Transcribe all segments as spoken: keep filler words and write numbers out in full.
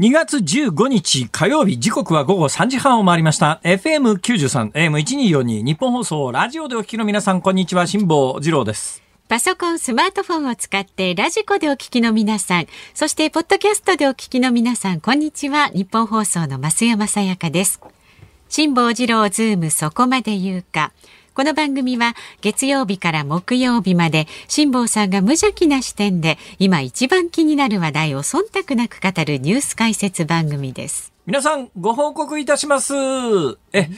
にがつじゅうごにち火曜日、時刻はごごさんじはんを回りました。エフエムきゅうじゅうさん、エーエムせんにひゃくよんじゅうに、日本放送、ラジオでお聞きの皆さん、こんにちは、辛坊治郎です。パソコン、スマートフォンを使ってラジコでお聞きの皆さん、そしてポッドキャストでお聞きの皆さん、こんにちは。日本放送の増山さやかです。辛坊治郎ズームそこまで言うか。この番組は月曜日から木曜日まで辛坊さんが無邪気な視点で今一番気になる話題を忖度なく語るニュース解説番組です。皆さんご報告いたします。え、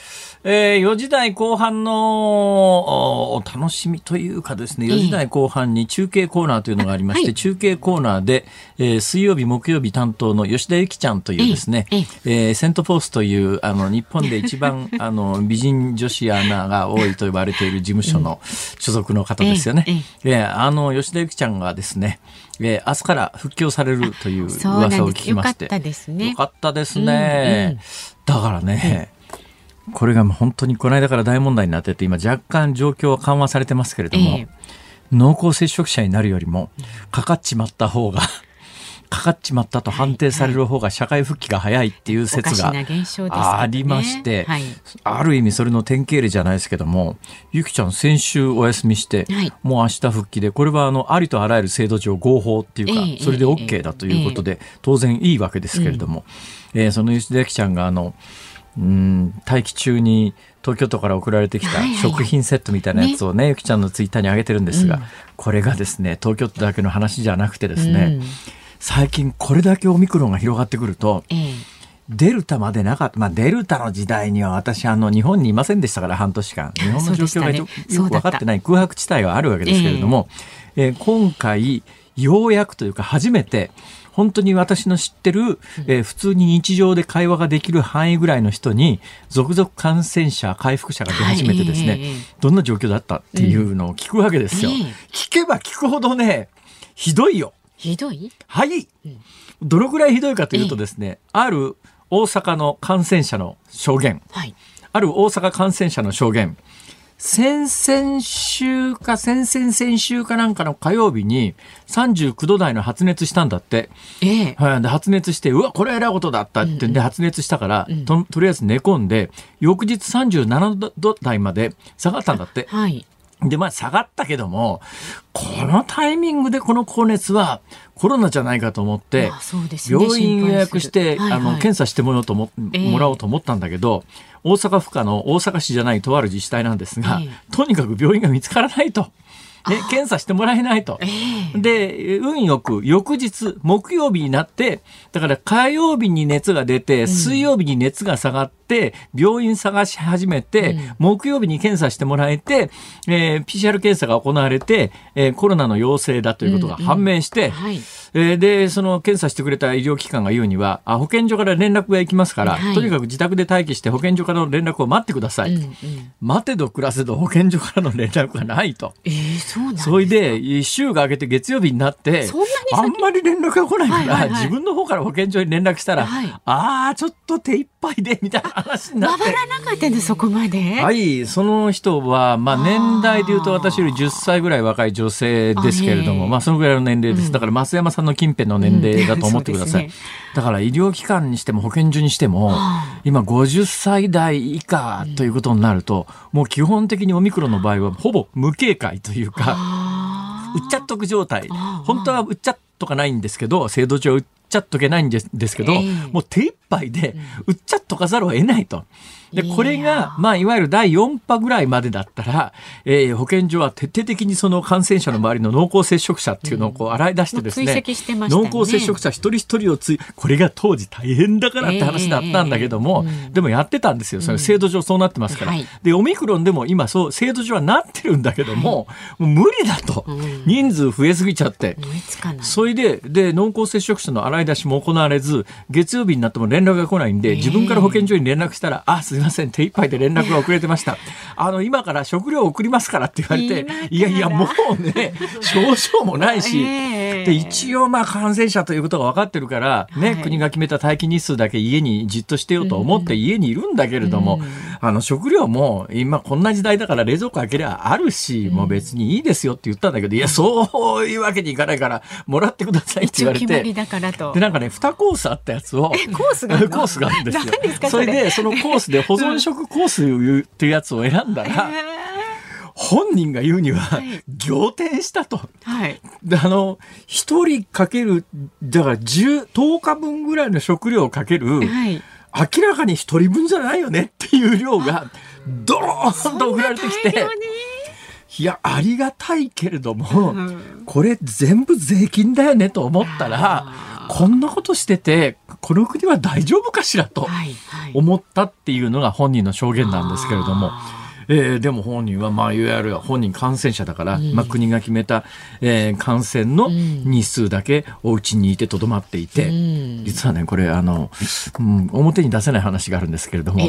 えー、よじ台後半のお楽しみというかですね、よじ台後半に中継コーナーというのがありまして、えーはい、中継コーナーで、えー、水曜日木曜日担当の吉田ゆきちゃんというですね、えーえー、セントフォースというあの日本で一番あの美人女子アナが多いと言われている事務所の所属の方ですよね。えーえーえー、あの吉田ゆきちゃんがですね、えー、明日から復帰をされるという噂を聞きまして、よかったですね。よかったですね。うんうん、だからね、うん、これが本当にこの間から大問題になってて、今若干状況は緩和されてますけれども、えー、濃厚接触者になるよりもかかっちまった方がかかっちまったと判定される方が社会復帰が早いっていう説がありまして、はいはいねはい、ある意味それの典型例じゃないですけども、ゆきちゃん先週お休みして、はい、もう明日復帰で、これはあのありとあらゆる制度上合法っていうか、えー、それで OK だということで、えー、当然いいわけですけれども、えーえー、その吉田ゆきちゃんがあのうーん待機中に東京都から送られてきた食品セットみたいなやつをね、はいはい、ゆきちゃんのツイッターに上げてるんですが、うん、これがですね東京都だけの話じゃなくてですね、うん、最近これだけオミクロンが広がってくると、ええ、デルタまでなかった、まあ、デルタの時代には私あの日本にいませんでしたから半年間日本の状況がよく分かってない空白地帯はあるわけですけれども、えええー、今回ようやくというか初めて本当に私の知ってる、えー、普通に日常で会話ができる範囲ぐらいの人に続々感染者回復者が出始めてですね、はいええ、どんな状況だったっていうのを聞くわけですよ、ええ、聞けば聞くほどねひどいよひどいはい、うん、どのくらいひどいかというとですね、ええ、ある大阪の感染者の証言、はい、ある大阪感染者の証言、先々週か先々先週かなんかの火曜日にさんじゅうきゅうど台の発熱したんだって、ええはい、で発熱してうわこれえらいことだったって言って発熱したから、うんうん、と, とりあえず寝込んで翌日さんじゅうななど台まで下がったんだって、はいでまあ下がったけどもこのタイミングでこの高熱はコロナじゃないかと思って、まあそうですね、病院予約して、はいはい、あの検査してもらおうと思、えー、もらおうと思ったんだけど大阪府下の大阪市じゃないとある自治体なんですが、えー、とにかく病院が見つからないと、ね、検査してもらえないと、えー、で運よく翌日木曜日になってだから火曜日に熱が出て水曜日に熱が下がって、うん病院探し始めて、うん、木曜日に検査してもらえて、えー、ピーシーアール 検査が行われて、えー、コロナの陽性だということが判明して、うんうんはいえー、でその検査してくれた医療機関が言うにはあ保健所から連絡が行きますから、はい、とにかく自宅で待機して保健所からの連絡を待ってください、うんうん、待てど暮らせど保健所からの連絡がないと、えー、そうなんですか。それで週が明けて月曜日になってそんなにあんまり連絡が来ないから、はいはいはい、自分の方から保健所に連絡したら、はい、あーちょっと手いっぱいでみたいな話になって回らなかったんでそこまではいその人は、まあ、年代でいうと私よりじゅっさいぐらい若い女性ですけれどもあ、まあ、そのぐらいの年齢です、うん、だから増山さんの近辺の年齢だと思ってください、うんね、だから医療機関にしても保健所にしても今ごじゅっさい代以下ということになると、うん、もう基本的にオミクロンの場合はほぼ無警戒というかうっちゃっとく状態本当はうっちゃっとかないんですけど制度上うっちゃっとけないんですけど、えー、もう手いっぱいでうっちゃっとかざるを得ないとでこれが、まあ、いわゆるだいよん波ぐらいまでだったら、えー、保健所は徹底的にその感染者の周りの濃厚接触者っていうのをこう洗い出してですね、うん、追跡してましたね濃厚接触者一人一人をついこれが当時大変だからって話だったんだけども、えーうん、でもやってたんですよそれ制度上そうなってますから、うんはい、でオミクロンでも今そう制度上はなってるんだけども、はい、もう無理だと、うん、人数増えすぎちゃって追いつかないそれで、で濃厚接触者の洗い出しも行われず月曜日になっても連絡が来ないんで、えー、自分から保健所に連絡したらあすいませんすいません手一杯で連絡が遅れてましたあの今から食料を送りますからって言われていやいやもうね症状もないし、えーえー、で一応まあ感染者ということが分かってるから、ねはい、国が決めた待機日数だけ家にじっとしてようと思って家にいるんだけれども、うん、あの食料も今こんな時代だから冷蔵庫開けりゃあるし、うん、もう別にいいですよって言ったんだけど、いやそういうわけにいかないからもらってくださいって言われて、決まりだからと。でなんかねにコースあったやつをえコースがあるのコースがあるんですよ。何ですかそれ。それでそのコースで保存食コースっていうやつを選んだら、うんえー本人が言うには仰天したと、はい、あのひとりかけるだからじゅう、とおかぶんぐらいの食料をかける、はい、明らかにひとりぶんじゃないよねっていう量がドーンと送られてきて、いやありがたいけれども、うん、これ全部税金だよねと思ったら、こんなことしててこの国は大丈夫かしらと思ったっていうのが本人の証言なんですけれども、えー、でも本人は、まあ、いわゆる本人感染者だから、うんまあ、国が決めた、えー、感染の日数だけお家にいてとどまっていて、うん、実はねこれあの、うん、表に出せない話があるんですけれども、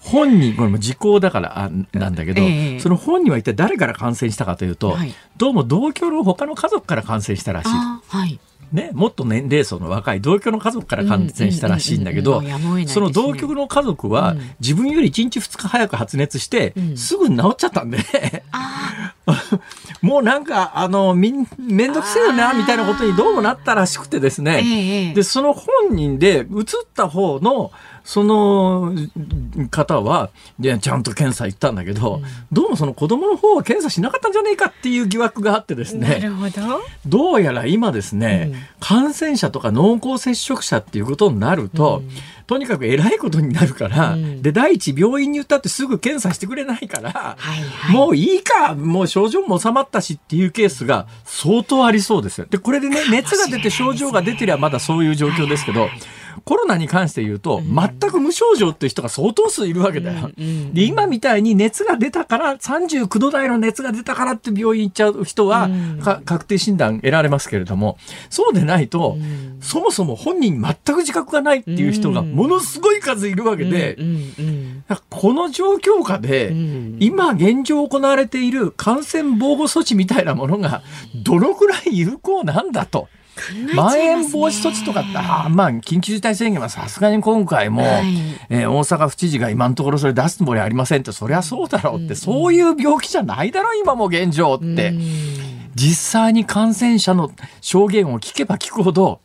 本人これも時効だからなんだけど、えー、その本人は一体誰から感染したかというと、はい、どうも同居の他の家族から感染したらしい。あ、はいね、もっと年齢層の若い同居の家族から感染したらしいんだけど、その同居の家族は自分よりいちにちふつか早く発熱して、うん、すぐ治っちゃったんで、もうなんかあのみんめんどくせえよなみたいなことにどうもなったらしくてですね、えー、でその本人で移った方のその方はでちゃんと検査行ったんだけど、うん、どうもその子供の方は検査しなかったんじゃねえかっていう疑惑があってですね、なるほど、どうやら今ですね、うん、感染者とか濃厚接触者っていうことになると、うん、とにかくえらいことになるから、うん、で第一病院に行ったってすぐ検査してくれないから、はいはい、もういいかもう症状も収まったしっていうケースが相当ありそうですよ。でこれでね熱が出て症状が出てりゃまだそういう状況ですけど、はいはいはい、コロナに関して言うと、うん、全く無症状っていう人が相当数いるわけだよ、うんうん、で今みたいに熱が出たからさんじゅうきゅうどだいの熱が出たからって病院行っちゃう人は、うん、確定診断得られますけれども、そうでないと、うん、そもそも本人全く自覚がないっていう人がものすごい数いるわけで、うんうんうん、この状況下で、うん、今現状行われている感染防護措置みたいなものがどのくらい有効なんだと。ね、まん延防止措置とかって、あ、まあ、緊急事態宣言はさすがに今回も、はいえー、大阪府知事が今のところそれ出すつもりありませんって、そりゃそうだろうって、うん、そういう病気じゃないだろ今も現状って、うん、実際に感染者の証言を聞けば聞くほど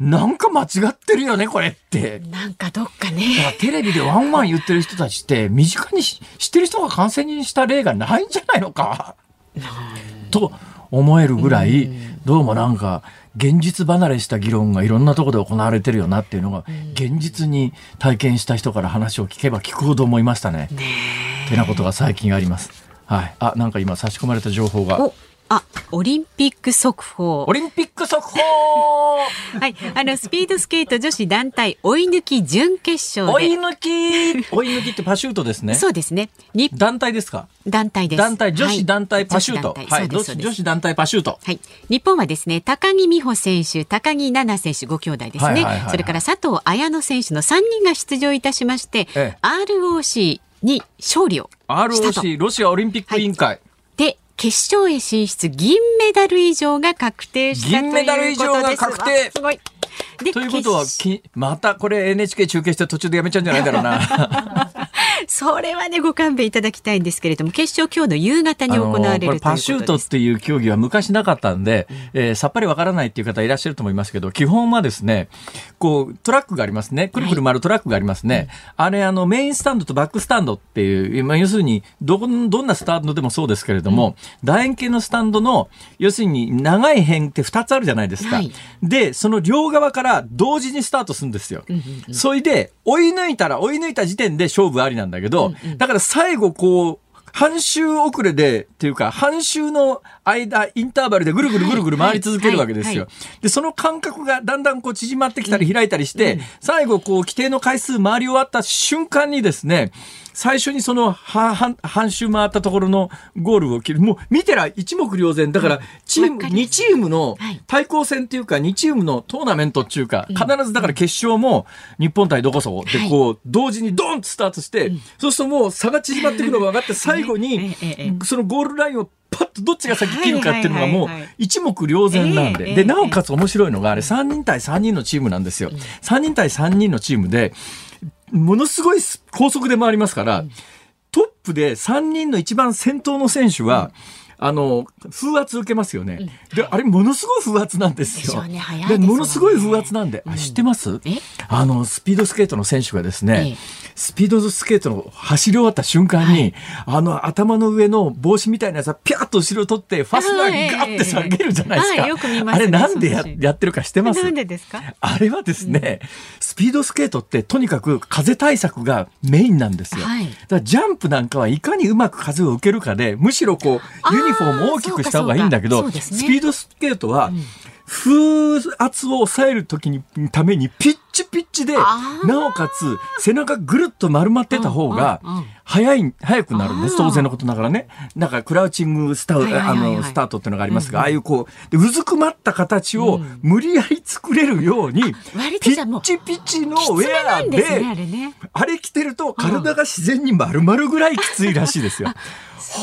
なんか間違ってるよねこれって、なんかどっかね、だからテレビでワンワン言ってる人たちって身近に知ってる人が感染した例がないんじゃないのか、うん、と思えるぐらい、うん、どうもなんか現実離れした議論がいろんなところで行われてるよなっていうのが現実に体験した人から話を聞けば聞くほど思いましたね。ってなことが最近あります、はい、あ、なんか今差し込まれた情報が、あ、オリンピック速報。オリンピック速報、はい、あのスピードスケート女子団体追い抜き準決勝で、追い抜き追い抜きってパシュートですねそうですね、団体ですか。団体です。団体女子団体パシュート、はいはい、女子団体パシュート、はい、日本はですね高木美帆選手、高木菜那選手ご兄弟ですね、はいはいはいはい、それから佐藤綾乃選手のさんにんが出場いたしまして、ええ、アールオーシー に勝利をしたと。 アールオーシー ロシアオリンピック委員会、はい、で決勝へ進出、銀メダル以上が確定したということです。銀メダル以上が確定。すごい。でということはきまたこれ エヌエイチケー 中継して途中でやめちゃうんじゃないだろうなそれはねご勘弁いただきたいんですけれども、決勝今日の夕方に行われる、あのー、これパシュートっていう競技は昔なかったんで、うんえー、さっぱりわからないっていう方いらっしゃると思いますけど、基本はですねこうトラックがありますね、くるくる回るトラックがありますね、はい、あれあのメインスタンドとバックスタンドっていう、まあ、要するに ど, どんなスタンドでもそうですけれども、うん、楕円形のスタンドの要するに長い辺ってふたつあるじゃないですか、はい、でその両側から同時にスタートするんですよ、うんうんうん、それで追い抜いたら追い抜いた時点で勝負ありなんだけど、うんうん、だから最後こう半周遅れでっていうか半周の間インターバルでぐるぐるぐるぐる回り続けるわけですよ、はいはいはい、でその間隔がだんだんこう縮まってきたり開いたりして、うんうん、最後こう規定の回数回り終わった瞬間にですね、最初にその半周回ったところのゴールを切る、もう見てら一目瞭然だから、チーム、にチームの対抗戦っていうかにチームのトーナメントっていうか、必ずだから決勝も日本対どこそでこう同時にドーンとスタートして、そうするともう差が縮まってくるのが分かって、最後にそのゴールラインをパッとどっちが先切るかっていうのがもう一目瞭然なんで、でなおかつ面白いのがあれさんにんたいさんにんのチームなんですよ。さんにんたいさんにんのチームでものすごい高速で回りますから、トップでさんにんの一番先頭の選手は、あの風圧受けますよね。であれものすごい風圧なんですよ。でものすごい風圧なんで、あ、知ってます？あのスピードスケートの選手がですね、スピードスケートの走り終わった瞬間に、はい、あの頭の上の帽子みたいなやつはピャーッと後ろを取ってファスナーガッて下げるじゃないですか。はい、よく見ますね。あれなんで や, やってるか知ってます？なんでですか？あれはですね、うん、スピードスケートってとにかく風対策がメインなんですよ。はい、だからジャンプなんかはいかにうまく風を受けるかで、むしろこうユニフォームを大きくした方がいいんだけど、ね、スピードスケートは、うん、風圧を抑えるときにためにピッチピッチで、なおかつ背中ぐるっと丸まってた方が早い、早くなるんです。当然のことながらね、なんかクラウチングスタートっていうのがありますが、うん、ああいうこうでうずくまった形を無理やり作れるように、うん、ピッチピッチのウェアで、ね、あれ着てると体が自然に丸まるぐらいきついらしいですよ。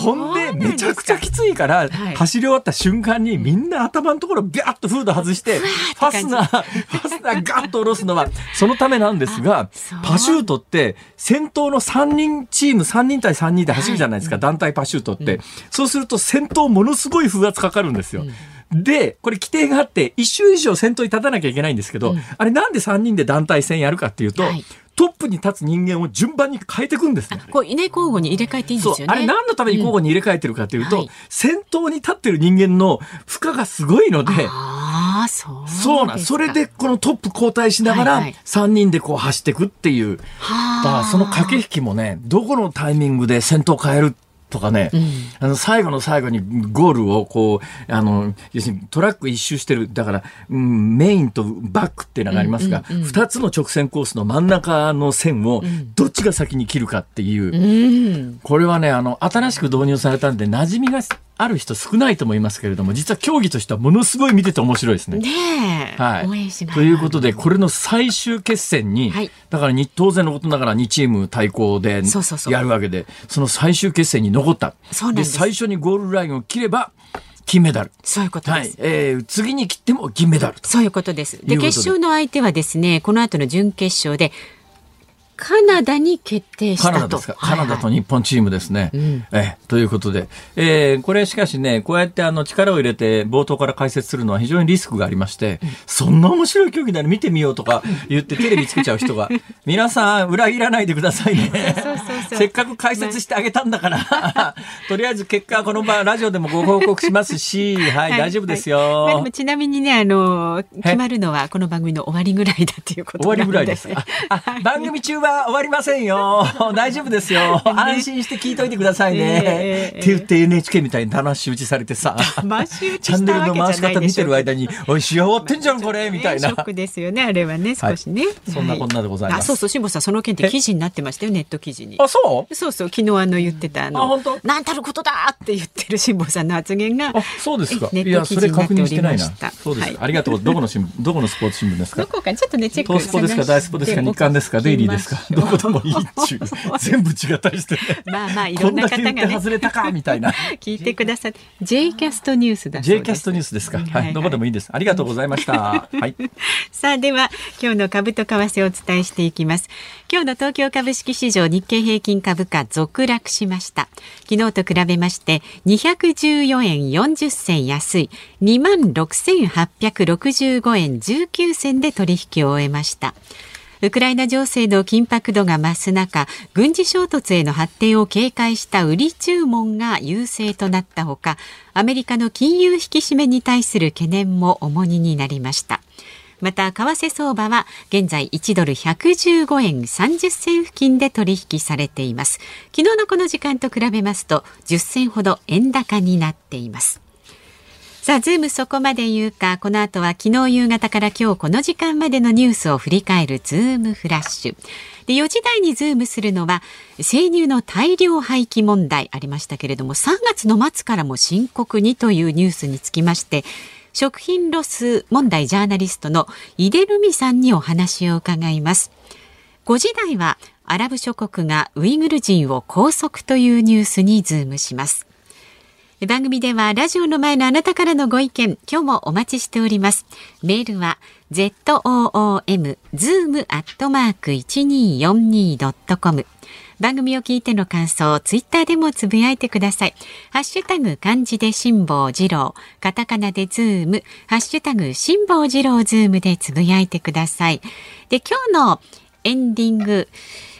ほんでめちゃくちゃきついから、走り終わった瞬間にみんな頭のところビャッとフード外して、ファスナーファスナーガッと下ろすのはそのためなんですが、パシュートって先頭のさんにんチームさんにんたいさんにんで走るじゃないですか、団体パシュートって。そうすると先頭ものすごい風圧かかるんですよ。でこれ規定があっていっ周以上先頭に立たなきゃいけないんですけど、あれなんでさんにんで団体戦やるかっていうと、トップに立つ人間を順番に変えていくんですね。こうね、交互に入れ替えていいんですよね。あれ何のために交互に入れ替えてるかというと、うん、はい、先頭に立ってる人間の負荷がすごいので、あ、そうですか。そうなん。それでこのトップ交代しながらさんにんでこう走っていくっていう、はいはい、その駆け引きもね、どこのタイミングで先頭変えるとかね、うん、あの最後の最後にゴールをこう、あの要するにトラック一周してる、だから、うん、メインとバックっていうのがありますが、ふたつの直線コースの真ん中の線をどっちが先に切るかっていう、うん、これはね、あの新しく導入されたんで馴染みがある人少ないと思いますけれども、実は競技としてはものすごい見てて面白いですね。ねえ、はい、応援します。ということでこれの最終決戦に、はい、だからに当然のことながらにチーム対抗でやるわけで、その最終決戦に残った。そうなんです。で最初にゴールラインを切れば金メダル。そういうことです。はい、えー、次に切っても銀メダルと。そういうことです。で決勝の相手はですね、この後の準決勝でカナダに決定したと。カナダですか。カナダと日本チームですね。はいはい、うん、えということで、えー、これしかしね、こうやってあの力を入れて冒頭から解説するのは非常にリスクがありまして、うん、そんな面白い競技なら見てみようとか言ってテレビつけちゃう人が、皆さん裏切らないでくださいね。せっかく解説してあげたんだから、とりあえず結果はこの場ラジオでもご報告しますし、はい、はい、大丈夫ですよ。はい、まあ、でもちなみにね、あの決まるのはこの番組の終わりぐらいだということなんで。終わりぐらいです。ああ番組中は。終わりませんよ。大丈夫ですよ。安心して聞いといてくださいね。って言って エヌエイチケー みたいに騙し打ちされてさ、チャンネルの回し方見てる間に、おい、試合終わってんじゃんこれみたいな。ショックですよね、あれはね、少しね。そんなこんなでございます。そうそう、辛坊さん、その件って記事になってましたよ、ネット記事に。あ、そう。そうそう、昨日あの言ってたあの、なんたることだって言ってる辛坊さんの発言が、そうですか。いや、それ確認してないな。そうです。ありがとう。どこの新聞、どこのスポーツ新聞ですか。どこかちょっとねチェック。東スポですか、大スポですか、日刊ですか、デイリーですか。どこでもいいっちゅう全部違ったりして、ね、まあまあいろんな方がね外れたかみたいな聞いてくださって J キャストニュースだそうです。 J キャストニュースですか、はいはい、どこでもいいです。ありがとうございました、はい、さあでは今日の株と為替をお伝えしていきます。今日の東京株式市場、日経平均株価続落しました。昨日と比べましてにひゃくじゅうよえんよんじゅっせん安い にまんろくせんはっぴゃくろくじゅうごえんじゅうきゅうせんで取引を終えました。ウクライナ情勢の緊迫度が増す中、軍事衝突への発展を警戒した売り注文が優勢となったほか、アメリカの金融引き締めに対する懸念も重荷になりました。また、為替相場は現在いちドルひゃくじゅうごえんさんじゅっせん付近で取引されています。昨日のこの時間と比べますと、じゅっせんほど円高になっています。さあズームそこまで言うか、この後は昨日夕方から今日この時間までのニュースを振り返るズームフラッシュで、よじ台にズームするのは生乳の大量廃棄問題ありましたけれども、さんがつの末からも深刻にというニュースにつきまして、食品ロス問題ジャーナリストの井出留美さんにお話を伺います。ごじ台はアラブ諸国がウイグル人を拘束というニュースにズームします。番組ではラジオの前のあなたからのご意見、今日もお待ちしております。メールは ズーム アットマーク いちにーよんにー ドットコム。番組を聞いての感想をツイッターでもつぶやいてください。ハッシュタグ漢字で辛坊治郎、カタカナでズーム、ハッシュタグ辛坊治郎ズームでつぶやいてください。で、今日のエンディング、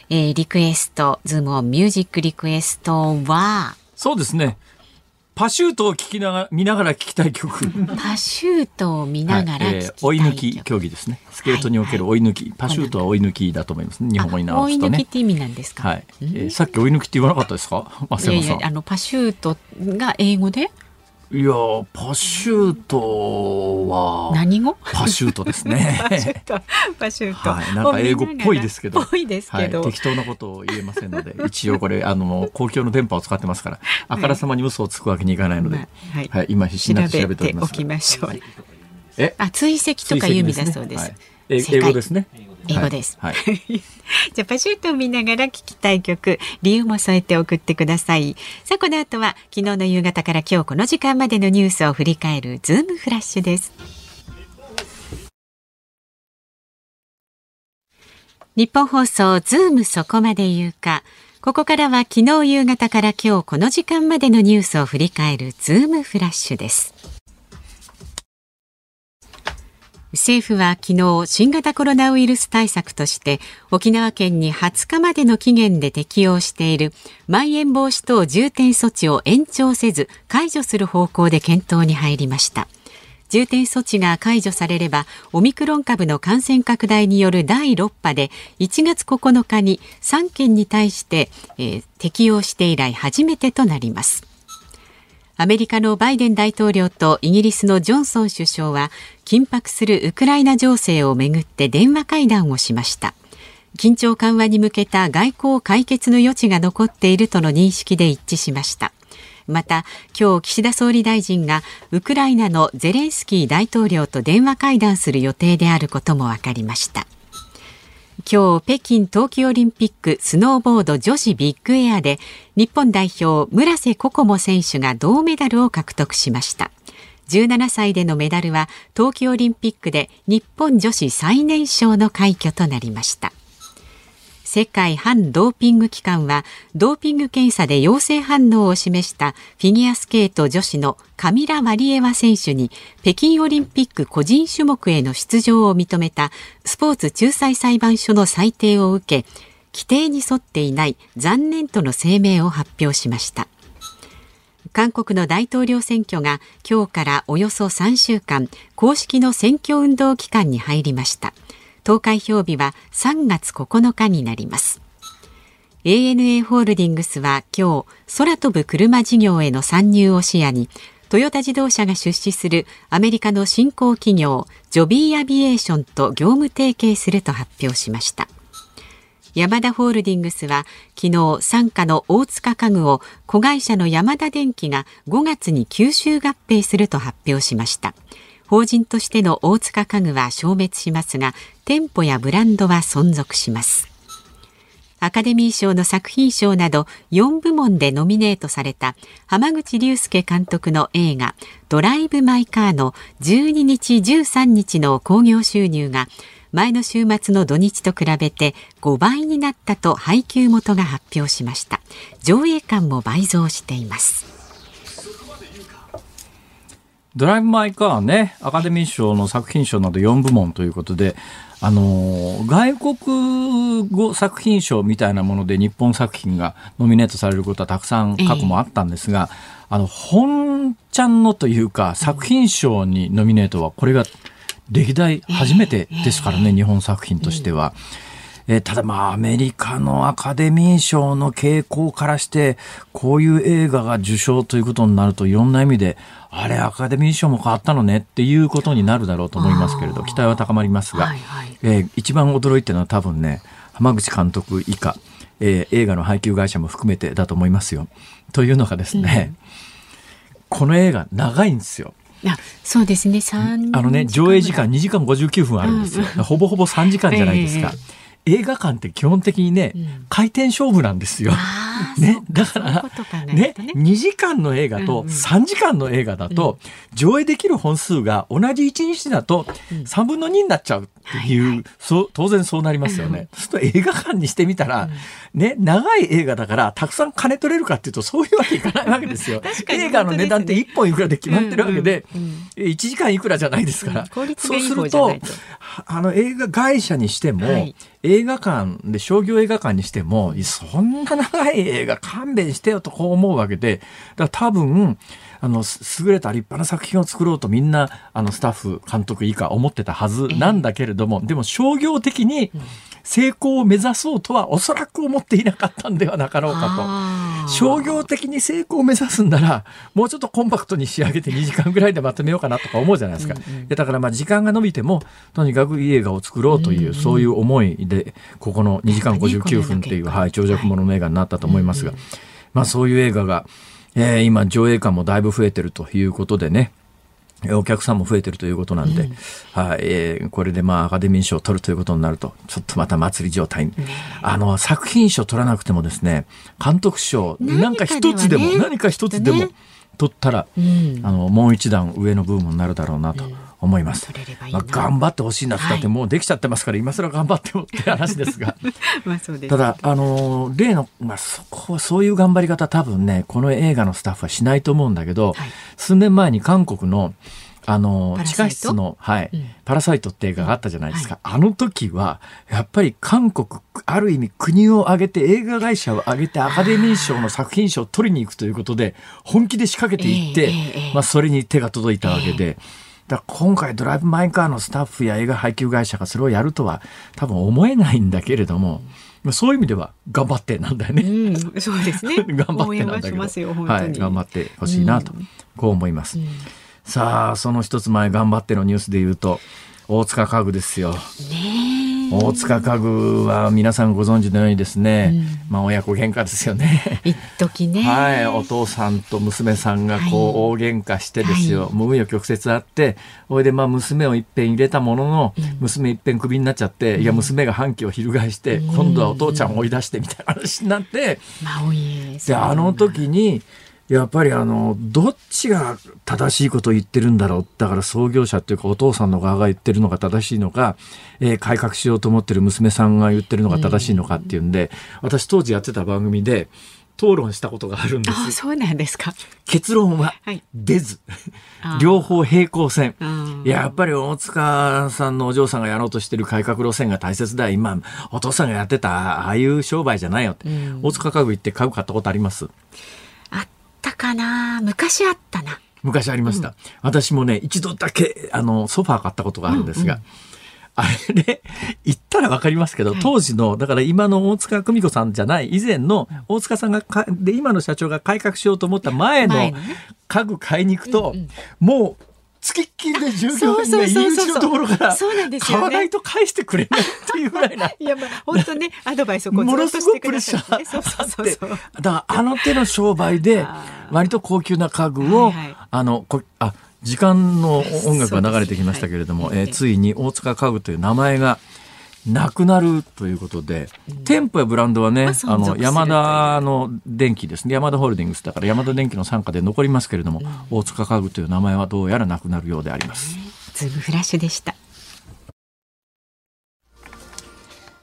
えー、リクエスト、ズームオンミュージックリクエストは、そうですね。パシュートを聞きながら見ながら聞きたい曲。パシュートを見ながら聞きたい曲、はいえー、追い抜き競技ですね。スケートにおける追い抜き、はいはい、パシュートは追い抜きだと思いますね。日本語に直すとね。追い抜きって意味なんですか。はいえー、さっき追い抜きって言わなかったですか、松山さん。いやいやあのパシュートが英語で。いやパシュートは何語？パシュートですね。パシュート、パシュート、はい、なんか英語っぽいですけど、ぽいですけど、はい、適当なことを言えませんので、一応これあの公共の電波を使ってますから、あからさまに嘘をつくわけにいかないので、はいはいはい、今必死になって調べております。調べておきましょう。はい、え、あ追跡とかいう意味だそうです。ですねはい、英語ですね。英語です、はいはい、じゃパシュートを見ながら聴きたい曲、理由も添えて送ってください。さあこの後は昨日の夕方から今日この時間までのニュースを振り返るズームフラッシュです。日本放送ズームそこまで言うか、ここからは昨日夕方から今日この時間までのニュースを振り返るズームフラッシュです。政府は昨日、新型コロナウイルス対策として沖縄県にはつかまでの期限で適用しているまん延防止等重点措置を延長せず解除する方向で検討に入りました。重点措置が解除されればオミクロン株の感染拡大によるだいろく波でいちがつここのかにさんけんに対して、えー、適用して以来初めてとなります。アメリカのバイデン大統領とイギリスのジョンソン首相は緊迫するウクライナ情勢をめぐって電話会談をしました。緊張緩和に向けた外交解決の余地が残っているとの認識で一致しました。また今日岸田総理大臣がウクライナのゼレンスキー大統領と電話会談する予定であることも分かりました。今日北京冬季オリンピックスノーボード女子ビッグエアで日本代表村瀬心椛選手が銅メダルを獲得しました。じゅうななさいでのメダルは冬季オリンピックで日本女子最年少の快挙となりました。世界反ドーピング機関はドーピング検査で陽性反応を示したフィギュアスケート女子のカミラ・ワリエワ選手に北京オリンピック個人種目への出場を認めたスポーツ仲裁裁判所の裁定を受け、規定に沿っていない残念との声明を発表しました。韓国の大統領選挙が今日からおよそさんしゅうかん公式の選挙運動期間に入りました。投開票日はさんがつここのかになります。エーエヌエー ホールディングスは今日、空飛ぶ車事業への参入を視野に、トヨタ自動車が出資するアメリカの新興企業、ジョビーアビエーションと業務提携すると発表しました。ヤマダホールディングスは昨日、傘下の大塚家具を子会社のヤマダ電機がごがつに吸収合併すると発表しました。法人としての大塚家具は消滅しますが、店舗やブランドは存続します。アカデミー賞の作品賞などよんぶもんでノミネートされた濱口竜介監督の映画ドライブ・マイ・カーのじゅうににち、じゅうさんにちの興行収入が前の週末の土日と比べてごばいになったと配給元が発表しました。上映館も倍増しています。ドライブ・マイ・カーね、アカデミー賞の作品賞などよんぶもんということで、あのー、外国語作品賞みたいなもので日本作品がノミネートされることはたくさん過去もあったんですが、えー、あの本ちゃんのというか作品賞にノミネートはこれが歴代初めてですからね、えー、日本作品としては。えー、ただまあアメリカのアカデミー賞の傾向からしてこういう映画が受賞ということになるといろんな意味であれアカデミー賞も変わったのねっていうことになるだろうと思いますけれど期待は高まりますが、はいはいえー、一番驚いてるのは多分ね濱口監督以下、えー、映画の配給会社も含めてだと思いますよ。というのがですね、うん、この映画長いんですよ。あそうですね、さんじかんあのね上映時間にじかんごじゅうきゅうふんあるんですよ、うん、ほぼほぼさんじかんじゃないですか、えー映画館って基本的にね、うん、回転勝負なんですよ。ね、だからね、にじかんの映画とさんじかんの映画だと、うん、上映できる本数が同じいちにちだとさんぶんのにになっちゃうっていう、うん、そう、当然そうなりますよね。そうすると映画館にしてみたら、うん、ね、長い映画だからたくさん金取れるかっていうとそういうわけいかないわけですよ。確かに、ね、映画の値段っていっぽんいくらで決まってるわけで、うんうんうん、いちじかんいくらじゃないですから、うん、効率がいい方じゃないと。そうするとあの映画会社にしても、はい、映画館で商業映画館にしてもそんな長い映画勘弁してよとこう思うわけで、だから多分あの優れた立派な作品を作ろうとみんなあのスタッフ監督以下思ってたはずなんだけれども、えー、でも商業的に成功を目指そうとはおそらく思っていなかったんではなかろうかと。商業的に成功を目指すんならもうちょっとコンパクトに仕上げてにじかんぐらいでまとめようかなとか思うじゃないですか。うんうん、だからまあ時間が延びてもとにかくいい映画を作ろうという、うんうん、そういう思いでここのにじかんごじゅうきゅうふんっていう、はい、長尺ものの映画になったと思いますが、はい、まあ、そういう映画が、えー、今上映館もだいぶ増えてるということでね、お客さんも増えてるということなんで、うん、はい、えー、これでまあアカデミー賞を取るということになるとちょっとまた祭り状態に、ね、あの作品賞取らなくてもですね、監督賞なんか一つでも何か一つでも取ったら、うん、あのもう一段上のブームになるだろうなと、うん、思います。いい、まあ、頑張ってほしいなって、はい、だってもうできちゃってますから今更頑張ってもって話ですがまあそうです。ただあの例の、まあ、そこそういう頑張り方多分ねこの映画のスタッフはしないと思うんだけど、はい、数年前に韓国のあの地下室の、はい、うん、パラサイトって映画があったじゃないですか、うん、はい、あの時はやっぱり韓国ある意味国を挙げて映画会社を挙げてアカデミー賞の作品賞を取りに行くということで本気で仕掛けていって、えーまあ、それに手が届いたわけで、えーだ今回ドライブ・マイ・カーのスタッフや映画配給会社がそれをやるとは多分思えないんだけれども、うん、そういう意味では頑張ってなんだよね、うん、そうですね頑張ってなんだけど、応援はしますよ本当に、はい、頑張ってほしいなと、うん、こう思います、うん、さあその一つ前頑張ってのニュースで言うと大塚家具ですよ、ね、大塚家具は皆さんご存知のようにですね、うん、まあ、親子喧嘩ですよね。一時ね、はい、お父さんと娘さんがこう大喧嘩してですよ、紆余、はい、曲折あってそれでまあ娘をいっぺん入れたものの、うん、娘いっぺんクビになっちゃって、うん、いや娘が反旗を翻して、うん、今度はお父ちゃんを追い出してみたいな話になって、うん、であの時にやっぱりあのどっちが正しいことを言ってるんだろう、だから創業者というかお父さんの側が言ってるのが正しいのか、えー、改革しようと思ってる娘さんが言ってるのが正しいのかっていうんで、うん、私当時やってた番組で討論したことがあるんです。あ、そうなんですか。結論は出ず、はい、両方平行線。いや、 やっぱり大塚さんのお嬢さんがやろうとしてる改革路線が大切だ、今お父さんがやってたああいう商売じゃないよって、うん、大塚家具行って家具買ったことあります？たかな、昔あったな。昔ありました、うん、私もね一度だけあのソファー買ったことがあるんですが、うんうん、あれで行ったら分かりますけど、はい、当時のだから今の大塚久美子さんじゃない以前の大塚さんがかで今の社長が改革しようと思った前の家具買いに行くと、ね、もう付きっきりで従業員が入り口のところから買わないと返してくれないっていうぐらいな。いや、まあ本当ね、アドバイスをこうずっとしてくれたからね。ものすごくプレッシャーだって。だからあの手の商売で割と高級な家具をあのこあ時間の音楽が流れてきましたけれども、えー、ついに大塚家具という名前がなくなるということで、うん、店舗やブランドはね、まあ、あの山田の電機ですね、山田ホールディングスだから山田電機の傘下で残りますけれども、うん、大塚家具という名前はどうやらなくなるようであります。ズームフラッシュでした。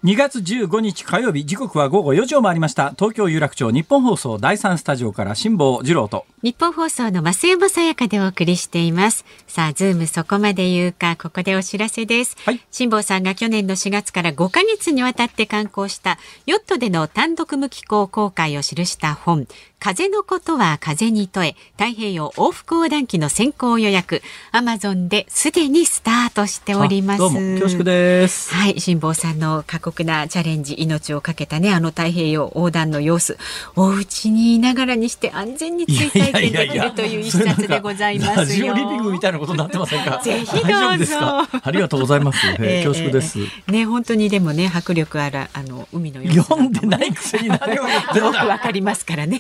にがつじゅうごにち火曜日、時刻はごごよじを回りました。東京有楽町日本放送だいさんスタジオから辛坊治郎と日本放送の増山さやかでお送りしています。さあズームそこまで言うか、ここでお知らせです。はい、辛坊さんが去年のしがつからごかげつにわたって刊行したヨットでの単独無寄港航海を記した本、風のことは風に問え、太平洋往復横断機の先行予約、アマゾンですでにスタートしております。どうも恐縮です。はい、辛坊さんの過酷なチャレンジ、命をかけたね、あの太平洋横断の様子、お家にいながらにして安全に着いた体験できるという一冊でございますよ。ラジオリビングみたいなことになってませんか。ぜひどうぞ。大丈夫ですか。ありがとうございます、えー、恐縮です、えーね、本当にでもね、迫力あらあの海のよう、ね、読んでないくせに何をよくわかりますからね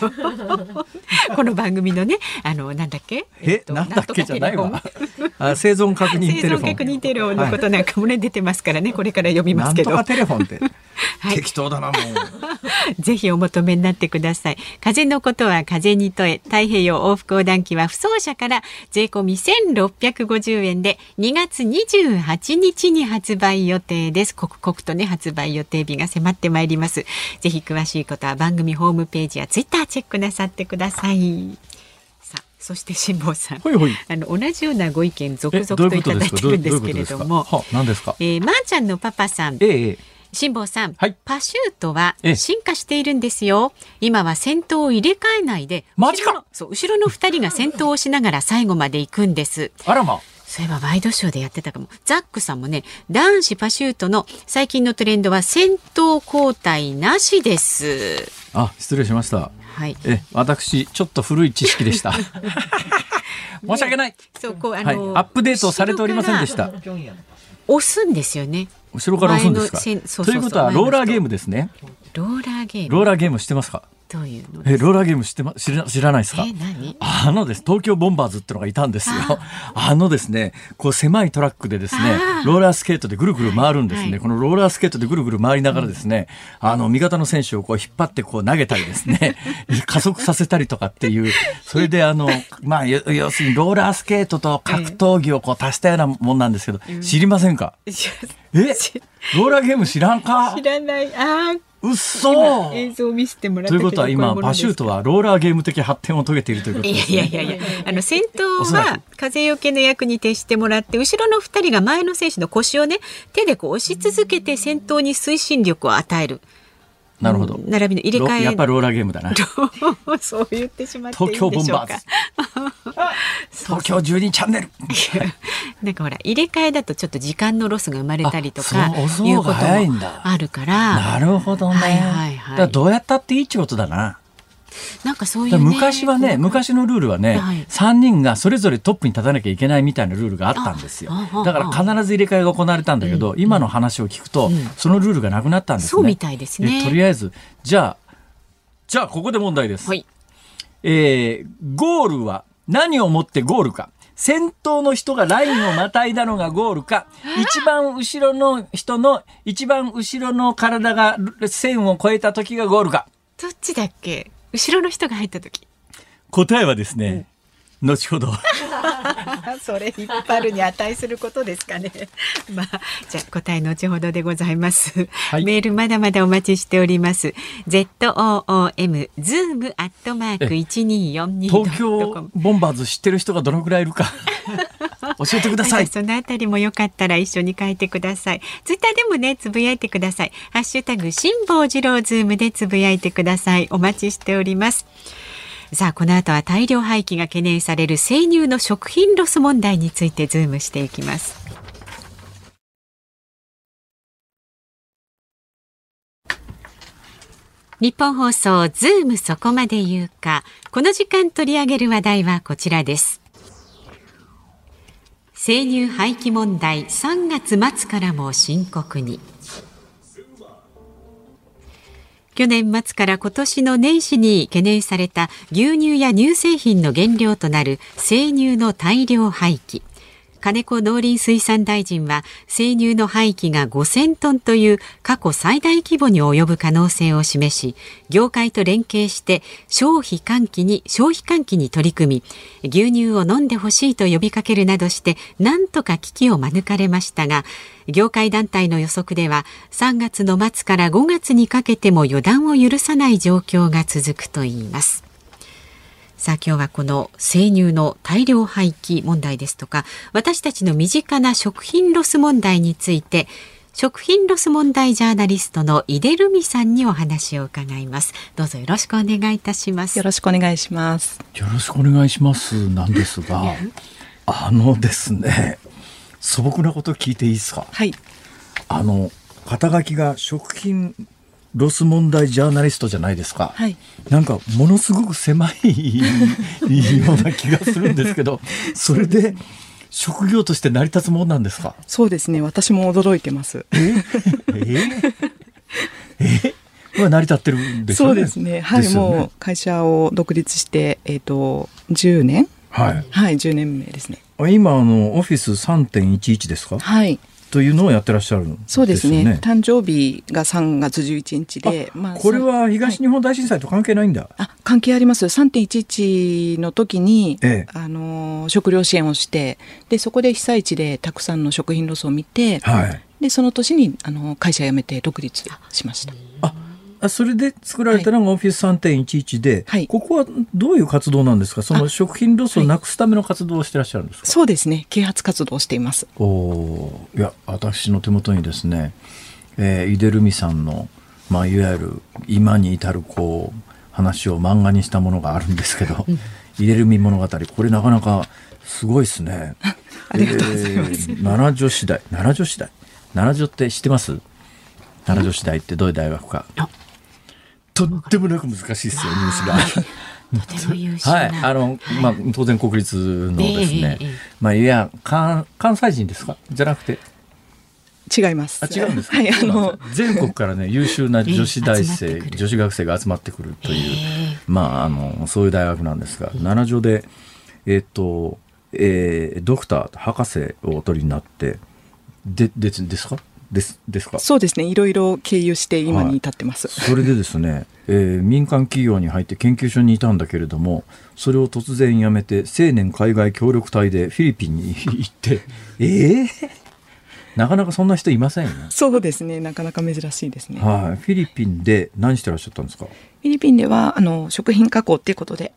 あのこの番組のね、あのなんだっけ、えっと、なんだっけじゃないわあ、生存確認テレフォン、生存確認テレフォンのことなんかもね、はい、出てますからね、これから読みますけど、なんとかテレフォンって適当だなもうぜひお求めになってください。風のことは風に問え、太平洋往復横断機は不走者から税込みせんろっぴゃくごじゅうえんでにがつにじゅうはちにちに発売予定です。刻々とね発売予定日が迫ってまいります。ぜひ詳しいことは番組ホームページやツイッターチェックなさってください。そして辛坊さん、ほいほい、あの同じようなご意見続々といただいてるんですけれども、何ですか、えー、まーちゃんのパパさん、ええ、辛坊さん、はい、パシュートは進化しているんですよ、ええ、今は先頭を入れ替えないで、マジか、そう、後ろのふたりが先頭をしながら最後まで行くんですあらま、そういえばワイドショーでやってたかも。ザックさんもね、男子パシュートの最近のトレンドは先頭交代なしです。あ、失礼しました、はい、え、私ちょっと古い知識でした申し訳ない、ね、そうこうあの、はい、アップデートされておりませんでした。押すんですよね、後ろから押すんですか。そうそうそう、ということはローラーゲームですね。ローラーゲーム、ローラーゲーム知ってますか。どういうのですか。え、ローラーゲーム知ってま、知ら、知らないですか。え、何？あのです、東京ボンバーズってのがいたんですよ。あ, あのですね、こう狭いトラックでですね、ローラースケートでぐるぐる回るんですね、はいはい。このローラースケートでぐるぐる回りながらですね、うん、あの味方の選手をこう引っ張ってこう投げたりですね、加速させたりとかっていう、それであのまあ要するにローラースケートと格闘技をこう足したようなもんなんですけど、うん、知りませんか。え、ローラーゲーム知らんか。知らない。ああ。うっそ、映像を見せてもらったけど、ということは今パシュートはローラーゲーム的発展を遂げているということですね。いやいやいやいや、あの先頭は風よけの役に徹してもらって、後ろのふたりが前の選手の腰をね手でこう押し続けて先頭に推進力を与える。なるほど、うん、並びの入れ替え、やっぱローラーゲームだなそう言ってしまっていいんでしょうか。東京ボンバーズ東京じゅうにチャンネルなんかほら入れ替えだとちょっと時間のロスが生まれたりとかいうこともあるから。なるほどね、はいはいはい、だからどうやったっていいってことだな。なんかそういうね、昔はね、昔のルールはね、はい、さんにんがそれぞれトップに立たなきゃいけないみたいなルールがあったんですよ。だから必ず入れ替えが行われたんだけど、うん、今の話を聞くと、うん、そのルールがなくなったんですね。そうみたいですね。とりあえずじゃあじゃあここで問題です、はい、えー、ゴールは何をもってゴールか。先頭の人がラインをまたいだのがゴールか、一番後ろの人の一番後ろの体が線を越えた時がゴールか。どっちだっけ。後ろの人が入った時。答えはですね、うん、後ほどそれ引っ張るに値することですかねまあ、じゃあ答え後ほどでございます、はい、メールまだまだお待ちしております。 ZOOM Zoom アットマーク いちにーよんにー 東京ボンバーズ知ってる人がどのくらいいるか教えてください。そのあたりもよかったら一緒に書いてください。ツイッターでもねつぶやいてください。ハッシュタグ辛坊治郎ズームでつぶやいてください。お待ちしております。さあこの後は大量廃棄が懸念される生乳の食品ロス問題についてズームしていきます。日本放送ズームそこまで言うか、この時間取り上げる話題はこちらです。生乳廃棄問題、さんがつ末からも深刻に。去年末から今年の年始に懸念された牛乳や乳製品の原料となる生乳の大量廃棄。金子農林水産大臣は生乳の廃棄がごせんトンという過去最大規模に及ぶ可能性を示し、業界と連携して消費喚起に消費喚起に取り組み、牛乳を飲んでほしいと呼びかけるなどしてなんとか危機を免れましたが、業界団体の予測ではさんがつの末からごがつにかけても予断を許さない状況が続くといいます。さあ今日はこの生乳の大量廃棄問題ですとか、私たちの身近な食品ロス問題について、食品ロス問題ジャーナリストの井出留美さんにお話を伺います。どうぞよろしくお願いいたします。よろしくお願いします。よろしくお願いしますなんですがあのですね、素朴なこと聞いていいですか。はい。あの肩書きが食品ロス問題ジャーナリストじゃないですか、はい、なんかものすごく狭いような気がするんですけどそれで職業として成り立つものなんですか？そうですね、私も驚いてます。えええは成り立ってるんですよね。そうですね、はい、ですよね。もう会社を独立して、えーと、じゅうねん、はい、はい、じゅうねんめですね。今あのオフィス さんてんいちいち ですか、はい、というのをやってらっしゃるんですよね。そうですね、誕生日がさんがつじゅういちにちで、あ、まあ、これは東日本大震災と関係ないんだ、はい、あ、関係あります。 さんてんいちいち の時に、ええ、あの食料支援をして、でそこで被災地でたくさんの食品ロスを見て、はい、でその年にあの会社辞めて独立しました。あ、それで作られたのがオフィス さんてんいちいち で、はい、ここはどういう活動なんですか？その食品ロスをなくすための活動をしてらっしゃるんですか？はい、そうですね、啓発活動をしています。お、いや、私の手元にですね、えー、井出留美さんの、まあ、いわゆる今に至るこう話を漫画にしたものがあるんですけど、うん、井出留美物語、これなかなかすごいですね。ありがとうございます、えー、奈良女子大、奈良女子大、奈良女って知ってます？奈良女子大ってどういう大学か、とってもなく難しいですよ、ニュースが。とても優秀な、はい、あの、まあ、当然国立のですね、えーえーまあ、いや関西人ですか？じゃなくて違います。あ、違うんですか、はい、あの全国から、ね、優秀な女子大生、えー、女子学生が集まってくるという、えーまあ、あのそういう大学なんですが、奈良女で、えーっとえー、ドクター博士をお取りになって で, で, ですかですですか？そうですね、いろいろ経由して今に至ってます、はい、それでですね、えー、民間企業に入って研究所にいたんだけれども、それを突然辞めて青年海外協力隊でフィリピンに行ってえー、なかなかそんな人いませんよね。そうですね、なかなか珍しいですね。はい、フィリピンで何してらっしゃったんですか？フィリピンではあの食品加工っていうことで